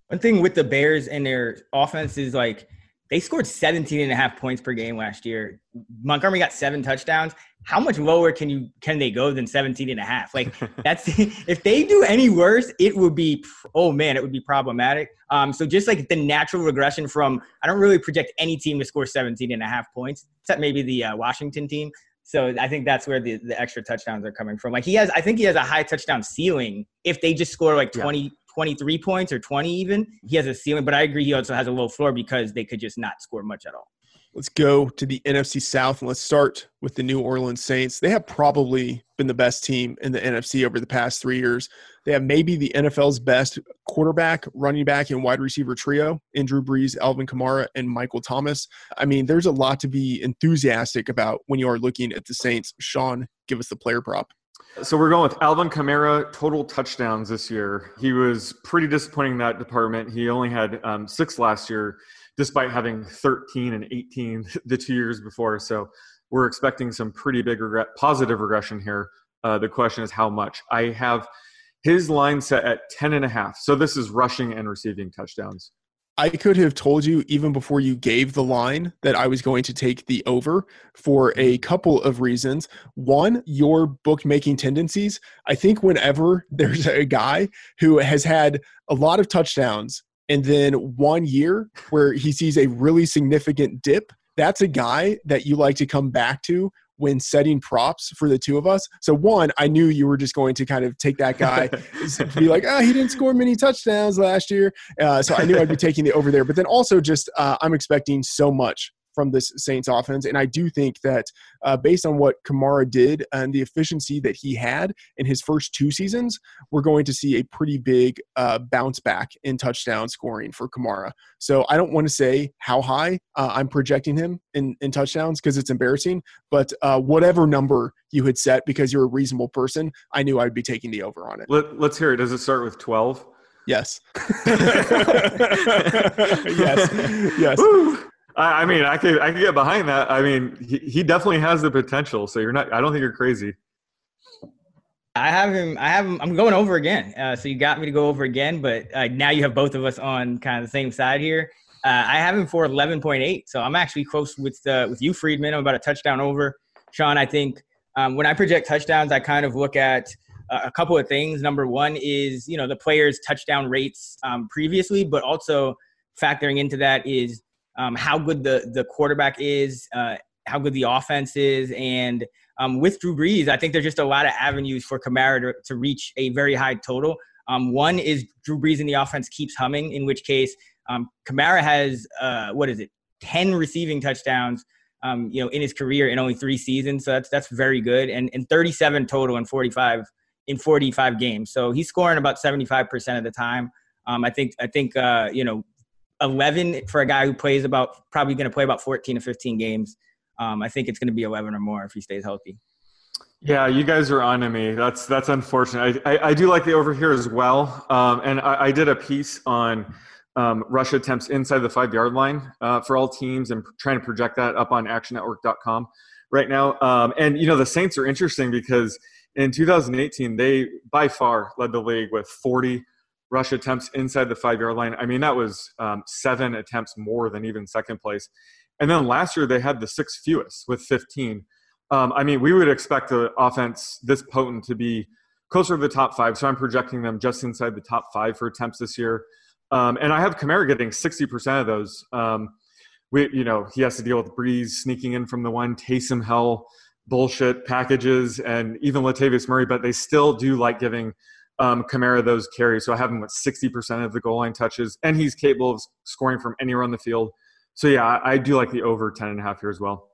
One thing with the Bears and their offense is like they scored seventeen and a half points per game last year. Montgomery got seven touchdowns. How much lower can you, can they go than seventeen and a half? Like that's, if they do any worse, it would be, oh man, it would be problematic. Um, so just like the natural regression from, I don't really project any team to score seventeen and a half points, except maybe the uh, Washington team. So I think that's where the, the extra touchdowns are coming from. Like he has, I think he has a high touchdown ceiling. If they just score like twenty, yeah. twenty-three points or twenty even, he has a ceiling, but I agree. He also has a low floor because they could just not score much at all. Let's go to the N F C South, and let's start with the New Orleans Saints. They have probably been the best team in the N F C over the past three years. They have maybe the N F L's best quarterback, running back, and wide receiver trio in Drew Brees, Alvin Kamara, and Michael Thomas. I mean, there's a lot to be enthusiastic about when you are looking at the Saints. Sean, give us the player prop. So we're going with Alvin Kamara, total touchdowns this year. He was pretty disappointing in that department. He only had um, six last year, despite having thirteen and eighteen the two years before. So we're expecting some pretty big regret, positive regression here. Uh, the question is how much. I have his line set at ten and a half. So this is rushing and receiving touchdowns. I could have told you even before you gave the line that I was going to take the over for a couple of reasons. One, your bookmaking tendencies. I think whenever there's a guy who has had a lot of touchdowns and then one year where he sees a really significant dip, that's a guy that you like to come back to when setting props for the two of us. So one, I knew you were just going to kind of take that guy, be like, oh, he didn't score many touchdowns last year. Uh, so I knew I'd be taking the over there. But then also just uh, I'm expecting so much from this Saints offense. And I do think that uh, based on what Kamara did and the efficiency that he had in his first two seasons, we're going to see a pretty big uh, bounce back in touchdown scoring for Kamara. So I don't want to say how high uh, I'm projecting him in, in touchdowns because it's embarrassing, but uh, whatever number you had set because you're a reasonable person, I knew I'd be taking the over on it. Let, let's hear it. Does it start with twelve? Yes. yes. Yes. Woo! I mean, I could I could get behind that. I mean, he, he definitely has the potential. So you're not. I don't think you're crazy. I have him. I have him. I'm going over again. Uh, so you got me to go over again, but uh, now you have both of us on kind of the same side here. Uh, I have him for eleven point eight. So I'm actually close with uh, with you, Friedman. I'm about a touchdown over, Sean. I think um, when I project touchdowns, I kind of look at a couple of things. Number one is you know the players' touchdown rates um, previously, but also factoring into that is Um, how good the, the quarterback is, uh, how good the offense is. And um, with Drew Brees, I think there's just a lot of avenues for Kamara to, to reach a very high total. Um, one is Drew Brees and the offense keeps humming, in which case um, Kamara has, uh, what is it, ten receiving touchdowns um, you know, in his career in only three seasons. So that's that's very good. And, and thirty-seven total in forty-five in forty-five games. So he's scoring about seventy-five percent of the time. Um, I think, I think uh, you know, eleven for a guy who plays about probably going to play about fourteen to fifteen games. Um, I think it's going to be eleven or more if he stays healthy. Yeah, you guys are on to me. That's that's unfortunate. I, I, I do like the over here as well. Um, and I, I did a piece on um, rush attempts inside the five-yard line uh, for all teams and trying to project that up on action network dot com right now. Um, and, you know, the Saints are interesting because in two thousand eighteen, they by far led the league with forty rush attempts inside the five-yard line. I mean, that was um, seven attempts more than even second place. And then last year, they had the sixth fewest with fifteen. Um, I mean, we would expect the offense this potent to be closer to the top five. So I'm projecting them just inside the top five for attempts this year. Um, and I have Kamara getting sixty percent of those. Um, we, you know, he has to deal with Breeze sneaking in from the one, Taysom Hill bullshit packages, and even Latavius Murray, but they still do like giving um, Kamara those carries. So I have him with sixty percent of the goal line touches, and he's capable of scoring from anywhere on the field. So yeah, I, I do like the over ten and a half here as well.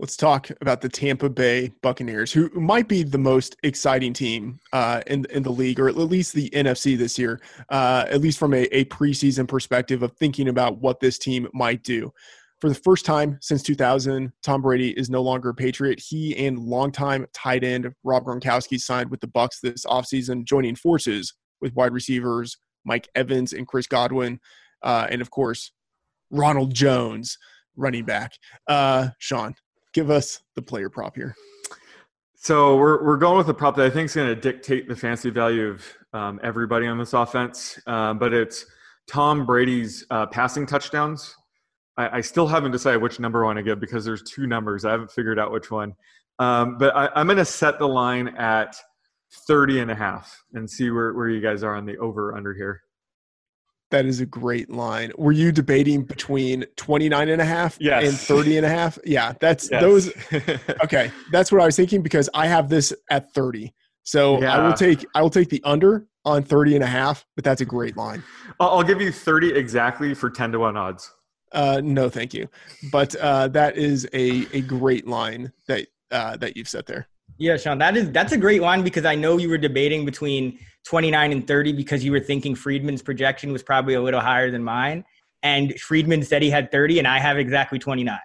Let's talk about the Tampa Bay Buccaneers, who might be the most exciting team uh, in, in the league, or at least the N F C this year, uh, at least from a, a preseason perspective of thinking about what this team might do. For the first time since two thousand, Tom Brady is no longer a Patriot. He and longtime tight end Rob Gronkowski signed with the Bucs this offseason, joining forces with wide receivers Mike Evans and Chris Godwin, uh, and, of course, Ronald Jones, running back. Uh, Sean, give us the player prop here. So we're we're going with a prop that I think is going to dictate the fantasy value of um, everybody on this offense, uh, but it's Tom Brady's uh, passing touchdowns. I, I still haven't decided which number one to give because there's two numbers. I haven't figured out which one. Um, but I, I'm going to set the line at thirty and a half and see where, where you guys are on the over under here. That is a great line. Were you debating between twenty-nine and a half yes. and thirty and a half? Yeah, that's yes. those. Okay. That's what I was thinking because I have this at thirty. So yeah. I will take, I will take the under on thirty and a half, but that's a great line. I'll, I'll give you thirty exactly for ten to one odds. Uh, no, thank you. But uh, that is a, a great line that, uh, that you've set there. Yeah, Sean, that is, that's a great one because I know you were debating between twenty-nine and thirty because you were thinking Friedman's projection was probably a little higher than mine. And Friedman said he had thirty and I have exactly twenty-nine.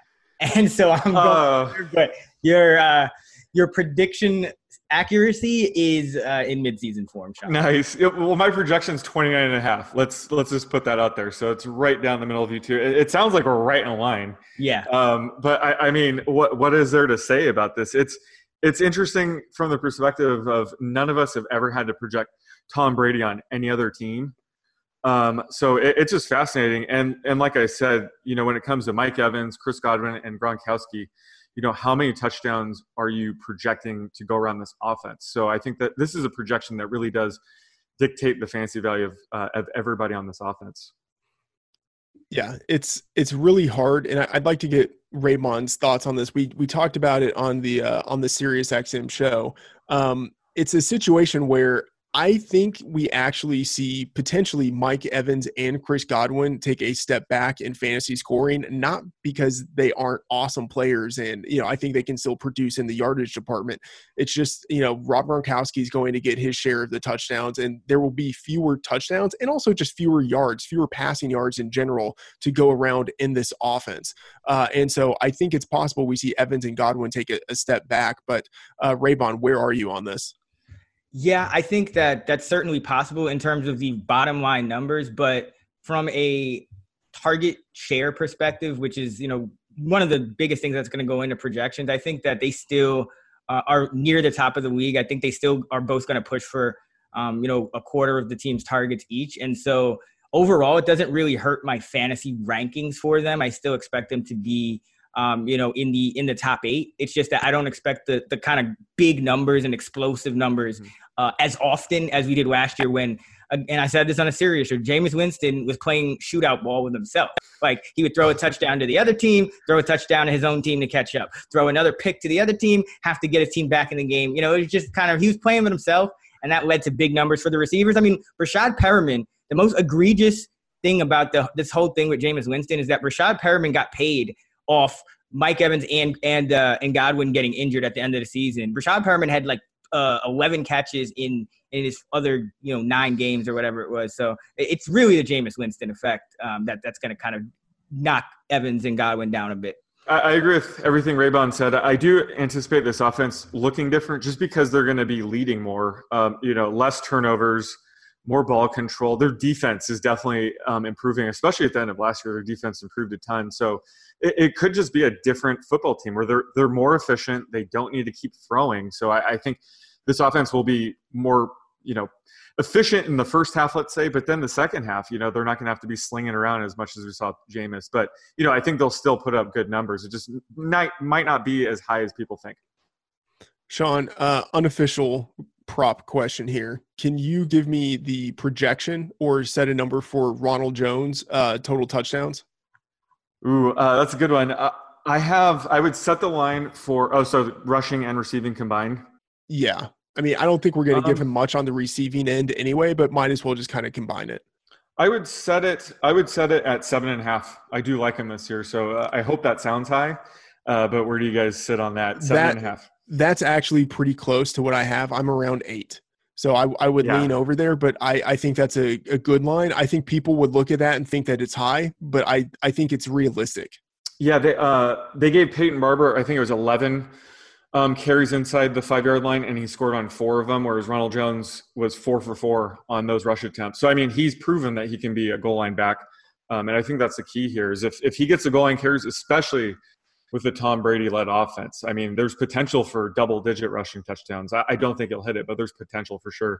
And so I'm oh. going, but your, uh, your prediction accuracy is uh, in midseason form, Sean. Nice. It, well, my projection is twenty-nine and a half. Let's, let's just put that out there. So it's right down the middle of you two. It, it sounds like we're right in line. Yeah. Um, but I, I mean, what, what is there to say about this? It's, It's interesting from the perspective of none of us have ever had to project Tom Brady on any other team. Um, so it, it's just fascinating. And and like I said, you know, when it comes to Mike Evans, Chris Godwin, and Gronkowski, you know, how many touchdowns are you projecting to go around this offense? So I think that this is a projection that really does dictate the fantasy value of uh, of everybody on this offense. Yeah, it's it's really hard. And I'd like to get Raybon's thoughts on this. We we talked about it on the uh, on the SiriusXM show. Um, it's a situation where I think we actually see potentially Mike Evans and Chris Godwin take a step back in fantasy scoring, not because they aren't awesome players. And, you know, I think they can still produce in the yardage department. It's just, you know, Rob Gronkowski is going to get his share of the touchdowns, and there will be fewer touchdowns and also just fewer yards, fewer passing yards in general to go around in this offense. Uh, and so I think it's possible we see Evans and Godwin take a, a step back. But uh, Raybon, where are you on this? Yeah, I think that that's certainly possible in terms of the bottom line numbers, but from a target share perspective, which is, you know, one of the biggest things that's going to go into projections, I think that they still uh, are near the top of the league. I think they still are both going to push for, um, you know, a quarter of the team's targets each. And so overall, it doesn't really hurt my fantasy rankings for them. I still expect them to be Um, you know, in the in the top eight. It's just that I don't expect the the kind of big numbers and explosive numbers uh, as often as we did last year when, uh, and I said this on a serious show, Jameis Winston was playing shootout ball with himself. Like, he would throw a touchdown to the other team, throw a touchdown to his own team to catch up, throw another pick to the other team, have to get his team back in the game. You know, it was just kind of, he was playing with himself, and that led to big numbers for the receivers. I mean, Rashad Perriman, the most egregious thing about the this whole thing with Jameis Winston is that Rashad Perriman got paid off Mike Evans and and uh, and Godwin getting injured at the end of the season. Rashad Perriman had like uh, eleven catches in in his other, you know, nine games or whatever it was. So it's really the Jameis Winston effect um, that that's going to kind of knock Evans and Godwin down a bit. I, I agree with everything Raybon said. I do anticipate this offense looking different just because they're going to be leading more. Um, you know, less turnovers, more ball control. Their defense is definitely um, improving, especially at the end of last year. Their defense improved a ton. So it, it could just be a different football team where they're they're more efficient. They don't need to keep throwing. So I, I think this offense will be more, you know, efficient in the first half, let's say, but then the second half, you know, they're not going to have to be slinging around as much as we saw Jameis. But, you know, I think they'll still put up good numbers. It just might, might not be as high as people think. Sean, uh, unofficial prop question here. Can you give me the projection or set a number for Ronald Jones uh, total touchdowns? Ooh, uh, that's a good one. Uh, I have, I would set the line for, oh, so rushing and receiving combined. Yeah. I mean, I don't think we're going to um, give him much on the receiving end anyway, but might as well just kind of combine it. I would set it, I would set it at seven and a half. I do like him this year. So uh, I hope that sounds high, uh, but where do you guys sit on that? Seven that, and a half. That's actually pretty close to what I have. I'm around eight. So I, I would yeah. lean over there, but I, I think that's a, a good line. I think people would look at that and think that it's high, but I, I think it's realistic. Yeah, they uh, they gave Peyton Barber, I think it was eleven um, carries inside the five-yard line, and he scored on four of them, whereas Ronald Jones was four for four on those rush attempts. So, I mean, he's proven that he can be a goal line back, um, and I think that's the key here is if, if he gets the goal line carries, especially – with the Tom Brady-led offense. I mean, there's potential for double-digit rushing touchdowns. I, I don't think he'll hit it, but there's potential for sure.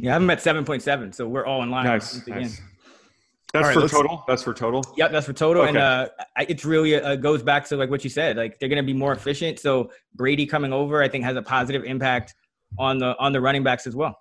Yeah, I'm at seven point seven, so we're all in line. Nice, nice. That's for total? That's for total? Yep, that's for total. Okay. And uh, it's really uh, goes back to like what you said. Like, they're going to be more efficient, so Brady coming over, I think, has a positive impact on the on the running backs as well.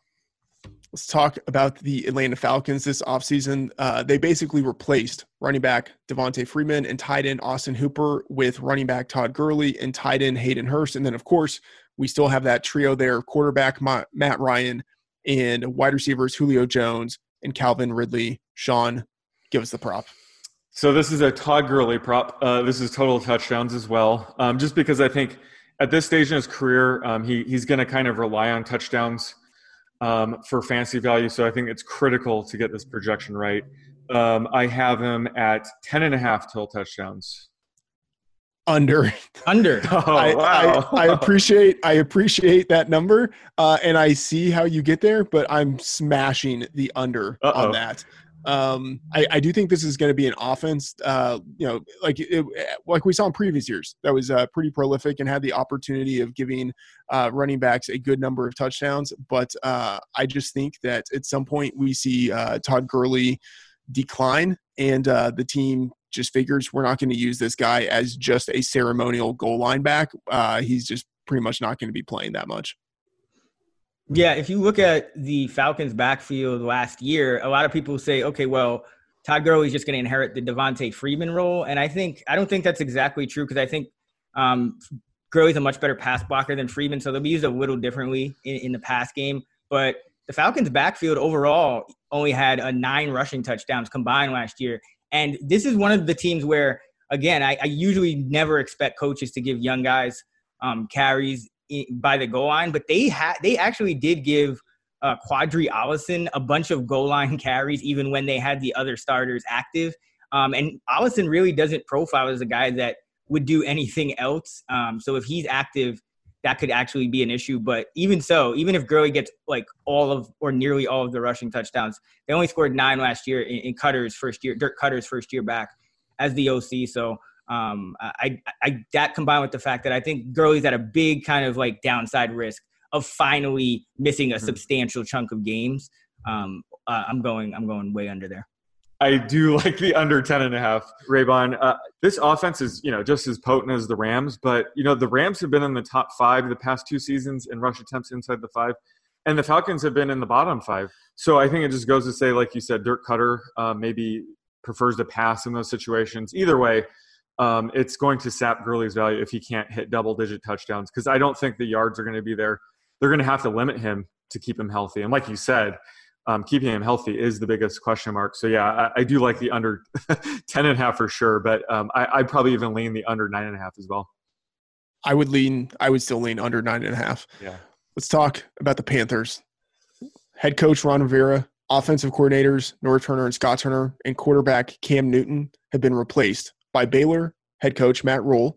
Let's talk about the Atlanta Falcons this offseason. Uh, they basically replaced running back Devontae Freeman and tight end Austin Hooper with running back Todd Gurley and tight end Hayden Hurst. And then, of course, we still have that trio there, quarterback Matt Ryan and wide receivers Julio Jones and Calvin Ridley. Sean, give us the prop. So this is a Todd Gurley prop. Uh, this is total touchdowns as well, um, just because I think at this stage in his career, um, he he's going to kind of rely on touchdowns Um, for fantasy value. So I think it's critical to get this projection right. Um, I have him at ten and a half total touchdowns. Under. Under. Oh, I, wow. I, I appreciate I appreciate that number, uh, and I see how you get there, but I'm smashing the under Uh-oh. on that. Um, I, I do think this is going to be an offense, uh, you know, like it, like we saw in previous years, that was uh, pretty prolific and had the opportunity of giving uh, running backs a good number of touchdowns. But uh, I just think that at some point we see uh, Todd Gurley decline, and uh, the team just figures we're not going to use this guy as just a ceremonial goal line back. Uh, he's just pretty much not going to be playing that much. Yeah, if you look at the Falcons' backfield last year, a lot of people say, okay, well, Todd Gurley's just going to inherit the Devontae Freeman role. And I think I don't think that's exactly true because I think um, Gurley's a much better pass blocker than Freeman, so they'll be used a little differently in, in the pass game. But the Falcons' backfield overall only had a nine rushing touchdowns combined last year. And this is one of the teams where, again, I, I usually never expect coaches to give young guys um, carries by the goal line, but they had they actually did give uh, Quadri Allison a bunch of goal line carries, even when they had the other starters active. Um, and Allison really doesn't profile as a guy that would do anything else. Um, so if he's active, that could actually be an issue. But even so, even if Gurley gets like all of or nearly all of the rushing touchdowns, they only scored nine last year in, in Cutter's first year, Dirk Cutter's first year back as the O C. So. Um, I, I, that combined with the fact that I think Gurley's at a big kind of like downside risk of finally missing a mm-hmm. substantial chunk of games. Um, uh, I'm going, I'm going way under there. I do like the under ten and a half, Raybon. Uh, this offense is, you know, just as potent as the Rams, but you know, the Rams have been in the top five the past two seasons in rush attempts inside the five, and the Falcons have been in the bottom five. So I think it just goes to say, like you said, Dirk Cutter, uh, maybe prefers to pass in those situations. Either way, Um, it's going to sap Gurley's value if he can't hit double-digit touchdowns because I don't think the yards are going to be there. They're going to have to limit him to keep him healthy. And like you said, um, keeping him healthy is the biggest question mark. So, yeah, I, I do like the under ten and a half for sure, but um, I, I'd probably even lean the under nine and a half as well. I would lean – I would still lean under nine and a half. Yeah. Let's talk about the Panthers. Head coach Ron Rivera, offensive coordinators Norv Turner and Scott Turner, and quarterback Cam Newton have been replaced by Baylor head coach Matt Rhule,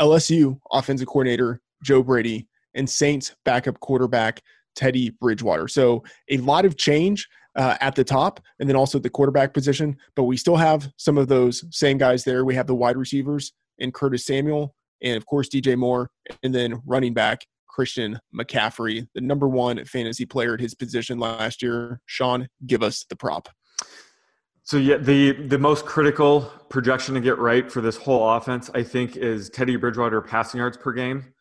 L S U offensive coordinator Joe Brady, and Saints backup quarterback Teddy Bridgewater. So a lot of change uh, at the top and then also at the quarterback position, but we still have some of those same guys there. We have the wide receivers in Curtis Samuel and, of course, D J Moore, and then running back Christian McCaffrey, the number one fantasy player at his position last year. Sean, give us the prop. So yeah, the, the most critical projection to get right for this whole offense, I think, is Teddy Bridgewater passing yards per game.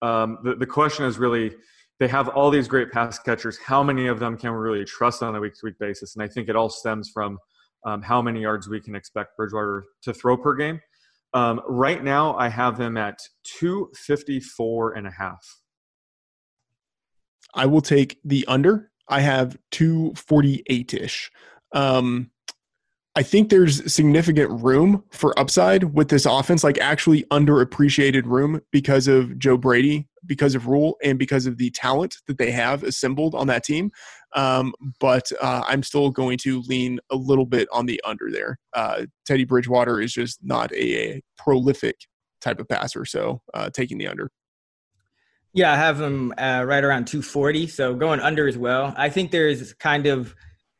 Um, the, the question is really, they have all these great pass catchers. How many of them can we really trust on a week-to-week basis? And I think it all stems from um, how many yards we can expect Bridgewater to throw per game. Um, right now, I have him at two fifty-four and a half. I will take the under. I have two forty-eight-ish. Um, I think there's significant room for upside with this offense, like actually underappreciated room because of Joe Brady, because of Rule, and because of the talent that they have assembled on that team. Um, but uh, I'm still going to lean a little bit on the under there. Uh, Teddy Bridgewater is just not a, a prolific type of passer, so uh, taking the under. Yeah, I have him uh, right around two forty, so going under as well. I think there's kind of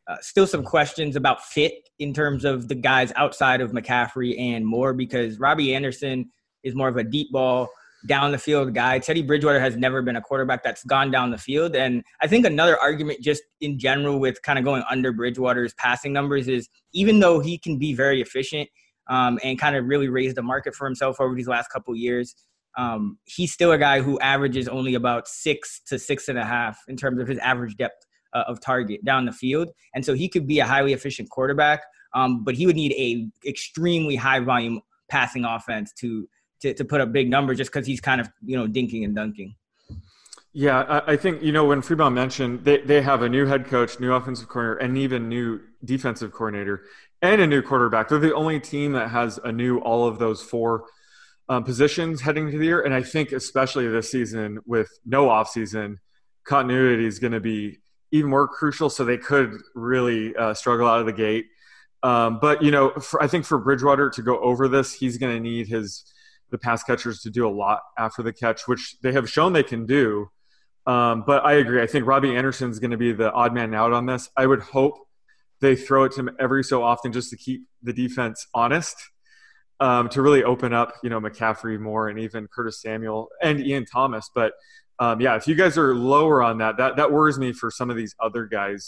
Uh, still some questions about fit in terms of the guys outside of McCaffrey and Moore, because Robbie Anderson is more of a deep ball, down the field guy. Teddy Bridgewater has never been a quarterback that's gone down the field. And I think another argument just in general with kind of going under Bridgewater's passing numbers is, even though he can be very efficient um, and kind of really raise the market for himself over these last couple of years, um, he's still a guy who averages only about six to six and a half in terms of his average depth of target down the field. And so he could be a highly efficient quarterback, um, but he would need a extremely high volume passing offense to, to, to put up big numbers, just because he's kind of, you know, dinking and dunking. Yeah. I, I think, you know, when Friedman mentioned they, they have a new head coach, new offensive coordinator, and even new defensive coordinator and a new quarterback. They're the only team that has a new, all of those four um, positions heading into the year. And I think especially this season with no off season, continuity is going to be even more crucial, so they could really uh, struggle out of the gate. Um, but, you know, for, I think for Bridgewater to go over this, he's going to need his the pass catchers to do a lot after the catch, which they have shown they can do. Um, but I agree. I think Robbie Anderson is going to be the odd man out on this. I would hope they throw it to him every so often just to keep the defense honest, um, to really open up, you know, McCaffrey, Moore, and even Curtis Samuel and Ian Thomas. But Um, yeah, if you guys are lower on that, that, that worries me for some of these other guys,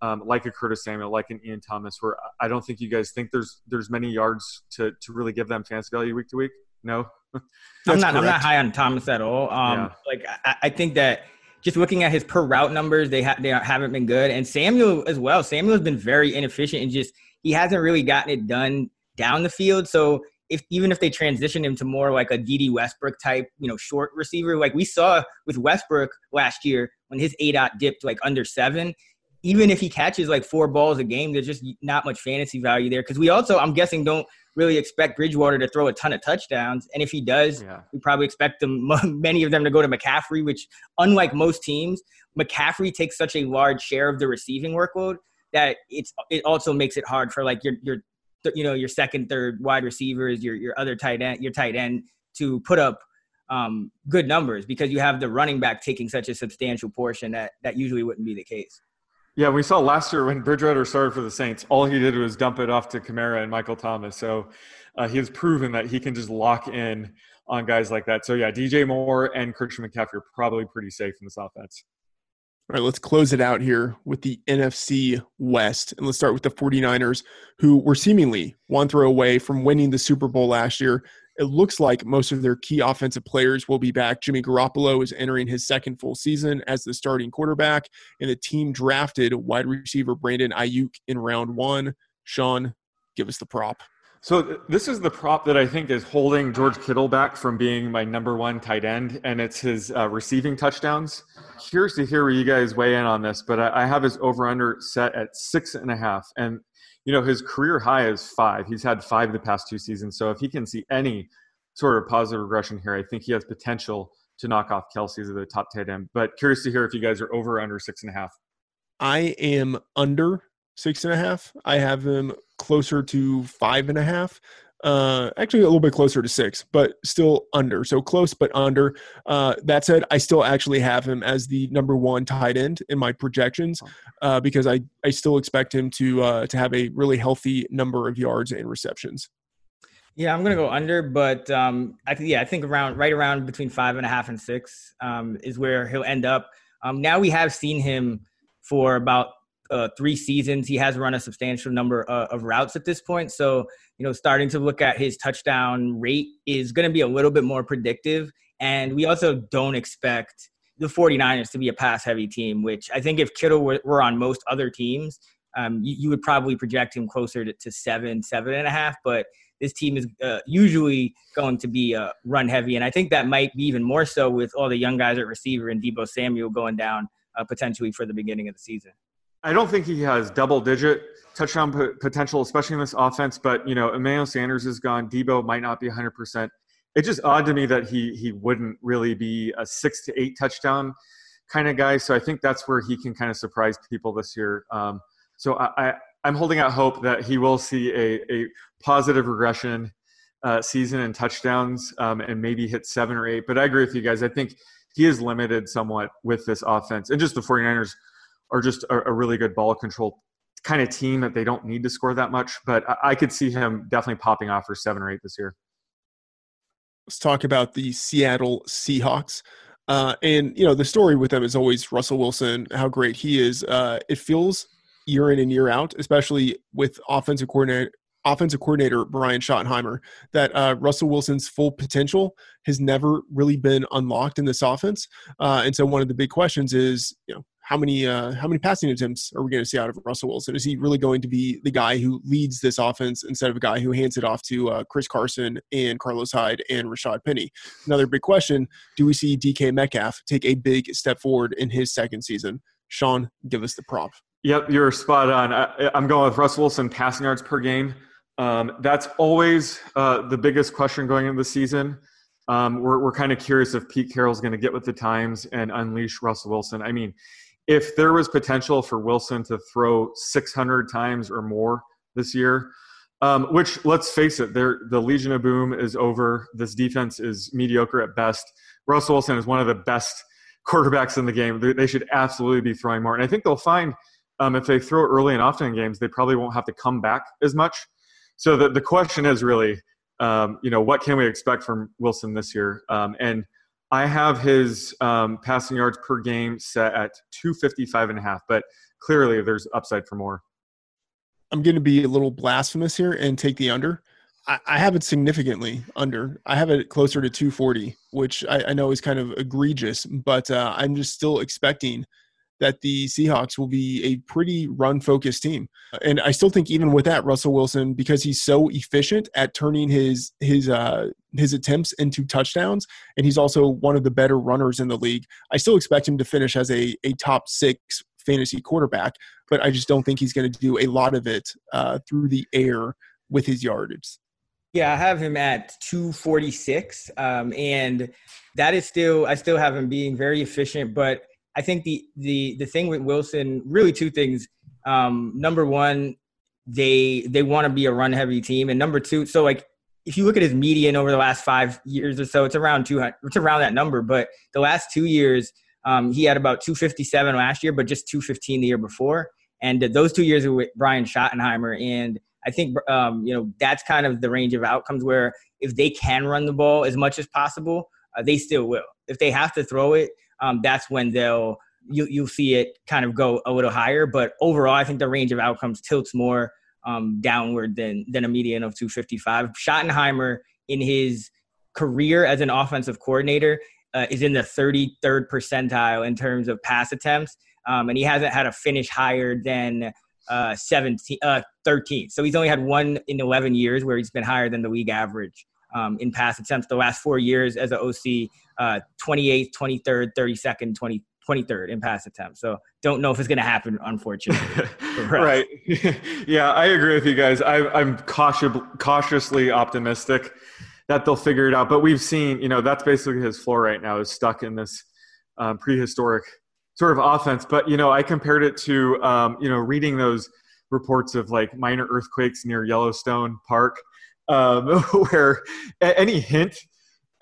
um, like a Curtis Samuel, like an Ian Thomas, where I don't think you guys think there's there's many yards to to really give them fantasy value week to week. No, I'm not. Correct. I'm not high on Thomas at all. Um, yeah. Like I, I think that just looking at his per route numbers, they ha- they haven't been good, and Samuel as well. Samuel has been very inefficient, and just he hasn't really gotten it done down the field. So if even if they transition him to more like a D D Westbrook type, you know, short receiver, like we saw with Westbrook last year when his A D O T dipped like under seven, even if he catches like four balls a game, there's just not much fantasy value there. Because we also, I'm guessing, don't really expect Bridgewater to throw a ton of touchdowns. And if he does, yeah. we probably expect them, many of them to go to McCaffrey, which unlike most teams, McCaffrey takes such a large share of the receiving workload that it's it also makes it hard for like your your you know, your second, third wide receivers, your your other tight end, your tight end to put up um, good numbers, because you have the running back taking such a substantial portion that that usually wouldn't be the case. Yeah, we saw last year when Bridgewater started for the Saints, all he did was dump it off to Kamara and Michael Thomas. So uh, he has proven that he can just lock in on guys like that. So yeah, D J Moore and Christian McCaffrey are probably pretty safe in this offense. All right, let's close it out here with the N F C West. And let's start with the 49ers, who were seemingly one throw away from winning the Super Bowl last year. It looks like most of their key offensive players will be back. Jimmy Garoppolo is entering his second full season as the starting quarterback, and the team drafted wide receiver Brandon Ayuk in round one. Sean, give us the prop. So this is the prop that I think is holding George Kittle back from being my number one tight end, and it's his uh, receiving touchdowns. Curious to hear where you guys weigh in on this, but I, I have his over-under set at six and a half. And, you know, his career high is five. He's had five the past two seasons. So if he can see any sort of positive regression here, I think he has potential to knock off Kelsey's as the top tight end. But curious to hear if you guys are over or under six and a half. I am under six and a half. I have him closer to five and a half. Uh, actually a little bit closer to six, but still under. So close, but under. Uh, that said, I still actually have him as the number one tight end in my projections uh, because I, I still expect him to uh, to have a really healthy number of yards and receptions. Yeah, I'm going to go under, but um, I th- yeah, I think around right around between five and a half and six um, is where he'll end up. Um, now we have seen him for about uh, three seasons. He has run a substantial number uh, of routes at this point. So, you know, starting to look at his touchdown rate is going to be a little bit more predictive. And we also don't expect the 49ers to be a pass-heavy team, which I think if Kittle were, were on most other teams, um, you, you would probably project him closer to, to seven, seven and a half. But this team is uh, usually going to be uh, run heavy. And I think that might be even more so with all the young guys at receiver and Debo Samuel going down uh, potentially for the beginning of the season. I don't think he has double-digit touchdown p- potential, especially in this offense. But, you know, Emmanuel Sanders is gone. Debo might not be one hundred percent. It's just odd to me that he he wouldn't really be a six to eight touchdown kind of guy. So I think that's where he can kind of surprise people this year. Um, so I, I I'm holding out hope that he will see a, a positive regression uh, season in touchdowns um, and maybe hit seven or eight. But I agree with you guys. I think he is limited somewhat with this offense. And just the 49ers are just a, a really good ball control kind of team that they don't need to score that much. But I, I could see him definitely popping off for seven or eight this year. Let's talk about the Seattle Seahawks. Uh, and, you know, the story with them is always Russell Wilson, how great he is. Uh, it feels – year in and year out, especially with offensive coordinator offensive coordinator Brian Schottenheimer, that uh, Russell Wilson's full potential has never really been unlocked in this offense. Uh, and so one of the big questions is, you know, how many uh, how many passing attempts are we going to see out of Russell Wilson? Is he really going to be the guy who leads this offense instead of a guy who hands it off to uh, Chris Carson and Carlos Hyde and Rashad Penny? Another big question, do we see D K Metcalf take a big step forward in his second season? Sean, give us the prop. Yep, you're spot on. I, I'm going with Russell Wilson passing yards per game. Um, that's always uh, the biggest question going into the season. Um, we're we're kind of curious if Pete Carroll's going to get with the times and unleash Russell Wilson. I mean, if there was potential for Wilson to throw six hundred times or more this year, um, which, let's face it, the Legion of Boom is over. This defense is mediocre at best. Russell Wilson is one of the best quarterbacks in the game. They, they should absolutely be throwing more. And I think they'll find – Um, if they throw early and often in games, they probably won't have to come back as much. So the, the question is really, um, you know, what can we expect from Wilson this year? Um, and I have his um, passing yards per game set at two fifty-five and a half, but clearly there's upside for more. I'm going to be a little blasphemous here and take the under. I, I have it significantly under. I have it closer to two forty, which I, I know is kind of egregious, but uh, I'm just still expecting that the Seahawks will be a pretty run-focused team. And I still think even with that, Russell Wilson, because he's so efficient at turning his his uh, his attempts into touchdowns, and he's also one of the better runners in the league, I still expect him to finish as a, a top six fantasy quarterback, but I just don't think he's going to do a lot of it uh, through the air with his yardage. Yeah, I have him at two forty-six, um, and that is still – I still have him being very efficient, but – I think the, the, the thing with Wilson, really two things. Um, number one, they they want to be a run-heavy team. And number two, so, like, if you look at his median over the last five years or so, it's around two hundred, it's around that number. But the last two years, um, he had about two fifty-seven last year, but just two fifteen the year before. And those two years were with Brian Schottenheimer. And I think, um, you know, that's kind of the range of outcomes where if they can run the ball as much as possible, uh, they still will. If they have to throw it, Um, that's when they'll you you'll see it kind of go a little higher. But overall, I think the range of outcomes tilts more um, downward than than a median of two fifty-five. Schottenheimer in his career as an offensive coordinator uh, is in the thirty-third percentile in terms of pass attempts, um, and he hasn't had a finish higher than uh, seventeen, uh, thirteenth. So he's only had one in eleven years where he's been higher than the league average. Um, in pass attempts the last four years as an O C, uh, twenty-eighth, twenty-third, thirty-second, twenty, twenty-third in pass attempts. So don't know if it's going to happen, unfortunately. Right. Yeah, I agree with you guys. I, I'm cautious, cautiously optimistic that they'll figure it out. But we've seen, you know, that's basically his floor right now, is stuck in this um, prehistoric sort of offense. But, you know, I compared it to, um, you know, reading those reports of like minor earthquakes near Yellowstone Park. um, where any hint,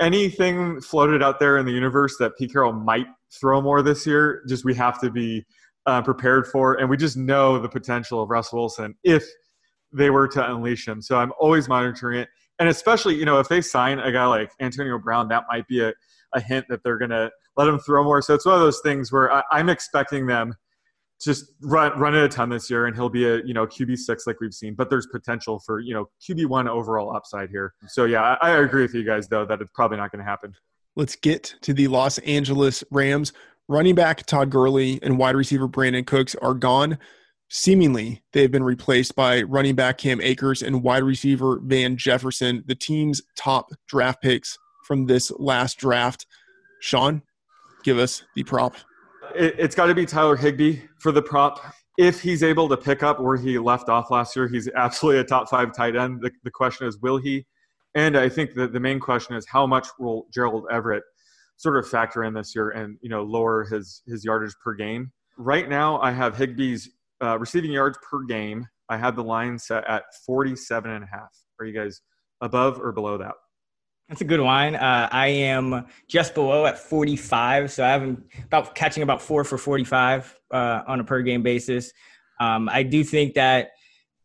anything floated out there in the universe that Pete Carroll might throw more this year, just we have to be uh, prepared for. And we just know the potential of Russ Wilson if they were to unleash him. So I'm always monitoring it. And especially, you know, if they sign a guy like Antonio Brown, that might be a, a hint that they're going to let him throw more. So it's one of those things where I, I'm expecting them just run run it a ton this year, and he'll be a, you know, Q B six like we've seen. But there's potential for, you know, Q B one overall upside here. So, yeah, I, I agree with you guys, though, that it's probably not going to happen. Let's get to the Los Angeles Rams. Running back Todd Gurley and wide receiver Brandon Cooks are gone. Seemingly, they've been replaced by running back Cam Akers and wide receiver Van Jefferson, the team's top draft picks from this last draft. Sean, give us the prop. It, it's got to be Tyler Higbee for the prop. If he's able to pick up where he left off last year, he's absolutely a top five tight end. The, the question is, will he? And I think that the main question is, how much will Gerald Everett sort of factor in this year and, you know, lower his, his yardage per game? Right now, I have Higbee's Uh, receiving yards per game. I had the line set at forty-seven and a half. Are you guys above or below that? That's a good line. Uh, I am just below at forty-five, so I'm about catching about four for forty-five uh, on a per game basis. Um, I do think that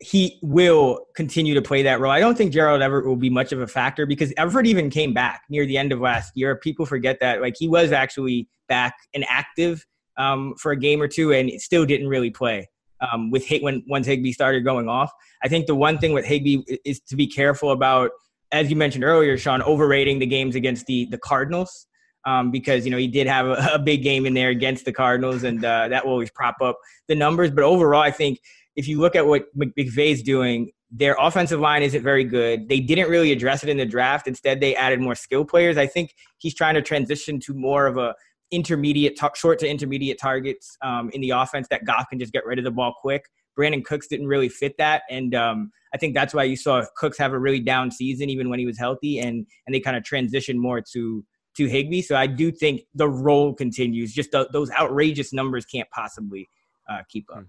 he will continue to play that role. I don't think Gerald Everett will be much of a factor because Everett even came back near the end of last year. People forget that. Like, he was actually back and active um, for a game or two and still didn't really play. Um, with H- when once Higbee started going off, I think the one thing with Higbee is to be careful about, as you mentioned earlier, Sean, overrating the games against the the Cardinals um, because, you know, he did have a, a big game in there against the Cardinals, and uh, that will always prop up the numbers. But overall, I think if you look at what McVay's doing, their offensive line isn't very good. They didn't really address it in the draft. Instead, they added more skill players. I think he's trying to transition to more of a intermediate, short to intermediate targets um, in the offense that Goff can just get rid of the ball quick. Brandon Cooks didn't really fit that. And um, I think that's why you saw Cooks have a really down season, even when he was healthy, and and they kind of transitioned more to, to Higbee. So I do think the role continues. Just the, those outrageous numbers can't possibly uh, keep up.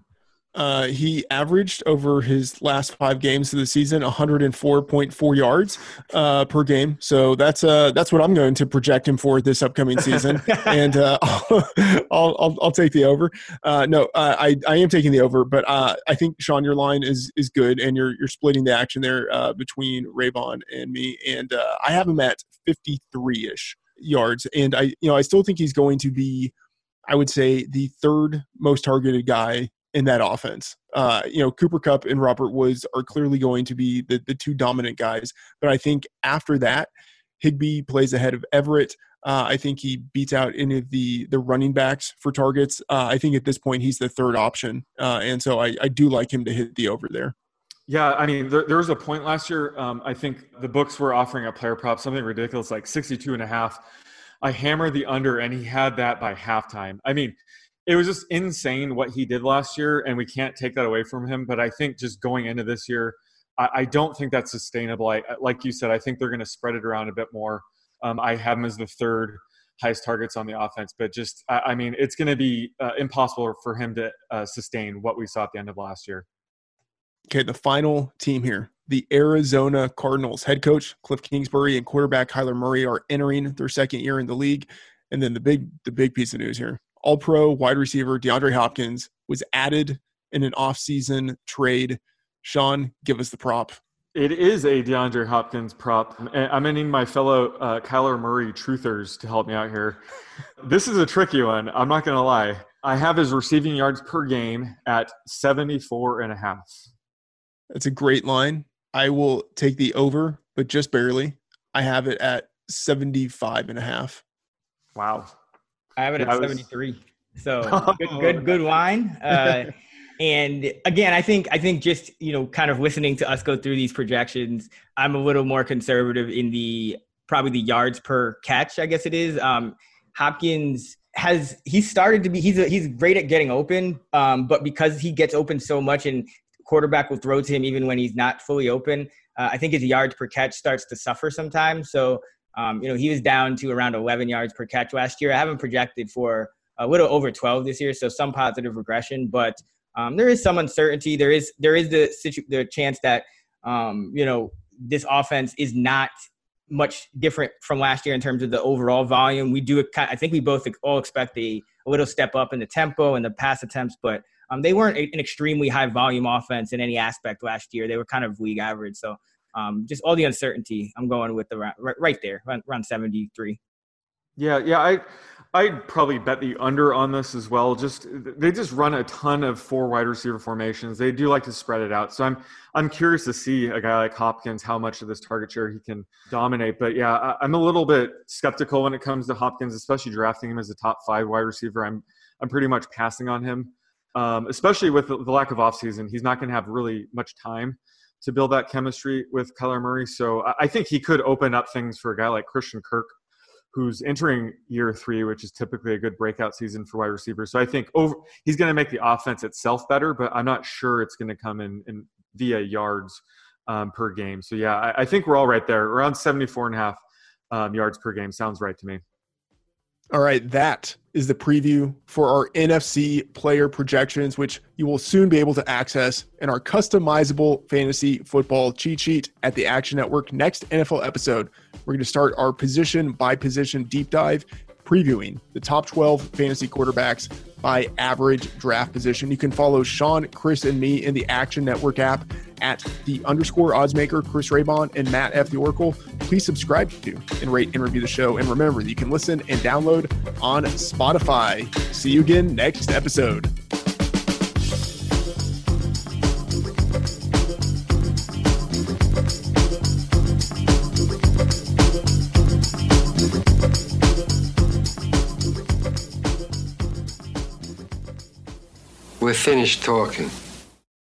Uh, he averaged over his last five games of the season one oh four point four yards uh, per game. So that's uh, that's what I'm going to project him for this upcoming season, and uh, I'll, I'll I'll take the over. Uh, no, uh, I I am taking the over, but uh, I think, Sean, your line is is good, and you're you're splitting the action there uh, between Raybon and me, and uh, I have him at fifty-three-ish yards, and I you know I still think he's going to be, I would say, the third most targeted guy in that offense. Uh, you know, Cooper Kupp and Robert Woods are clearly going to be the, the two dominant guys. But I think after that, Higbee plays ahead of Everett. Uh, I think he beats out any of the, the running backs for targets. Uh, I think at this point, he's the third option. Uh, and so I, I do like him to hit the over there. Yeah, I mean, there, there was a point last year. Um, I think the books were offering a player prop, something ridiculous, like sixty-two and a half. I hammered the under, and he had that by halftime. I mean, it was just insane what he did last year, and we can't take that away from him. But I think just going into this year, I, I don't think that's sustainable. I, like you said, I think they're going to spread it around a bit more. Um, I have him as the third highest targets on the offense. But just, I, I mean, it's going to be uh, impossible for him to uh, sustain what we saw at the end of last year. Okay, the final team here. The Arizona Cardinals. Head coach Cliff Kingsbury and quarterback Kyler Murray are entering their second year in the league. And then the big, the big piece of news here. All-Pro wide receiver DeAndre Hopkins was added in an off-season trade. Sean, give us the prop. It is a DeAndre Hopkins prop. I'm ending my fellow uh, Kyler Murray truthers to help me out here. This is a tricky one. I'm not going to lie. I have his receiving yards per game at seventy-four and a half. That's a great line. I will take the over, but just barely. I have it at seventy-five and a half. Wow. I have it at yeah, seventy-three. Was... So good, good, good line. Uh, and again, I think, I think just, you know, kind of listening to us go through these projections, I'm a little more conservative in the, probably the yards per catch, I guess it is. Um, Hopkins has, he started to be, he's a, he's great at getting open. Um, but because he gets open so much and quarterback will throw to him, even when he's not fully open, uh, I think his yards per catch starts to suffer sometimes. So, Um, you know, he was down to around eleven yards per catch last year. I haven't projected for a little over twelve this year, so some positive regression. But um, there is some uncertainty. There is there is the situ- the chance that, um, you know, this offense is not much different from last year in terms of the overall volume. We do, I think we both all expect a, a little step up in the tempo and the pass attempts, but um, they weren't an extremely high volume offense in any aspect last year. They were kind of league average. So um, just all the uncertainty, I'm going with the right, right there, around seventy-three. Yeah. Yeah. I, I'd probably bet the under on this as well. Just they just run a ton of four wide receiver formations. They do like to spread it out. So I'm I'm curious to see a guy like Hopkins, how much of this target share he can dominate. But yeah, I, I'm a little bit skeptical when it comes to Hopkins, especially drafting him as a top five wide receiver. I'm I'm pretty much passing on him, um, especially with the, the lack of offseason. He's not going to have really much time to build that chemistry with Kyler Murray. So I, I think he could open up things for a guy like Christian Kirk, who's entering year three, which is typically a good breakout season for wide receivers. So I think over, he's going to make the offense itself better, but I'm not sure it's going to come in, in via yards um, per game. So yeah, I, I think we're all right there. Around seventy-four and a half um, yards per game sounds right to me. All right, that is the preview for our N F C player projections, which you will soon be able to access in our customizable fantasy football cheat sheet at the Action Network next N F L episode. We're going to start our position by position deep dive, previewing the top twelve fantasy quarterbacks by average draft position. You can follow Sean, Chris, and me in the Action Network app at the underscore oddsmaker, Chris Raybon, and Matt F. The Oracle. Please subscribe to and rate and review the show. And remember that you can listen and download on Spotify. See you again next episode. We're finished talking.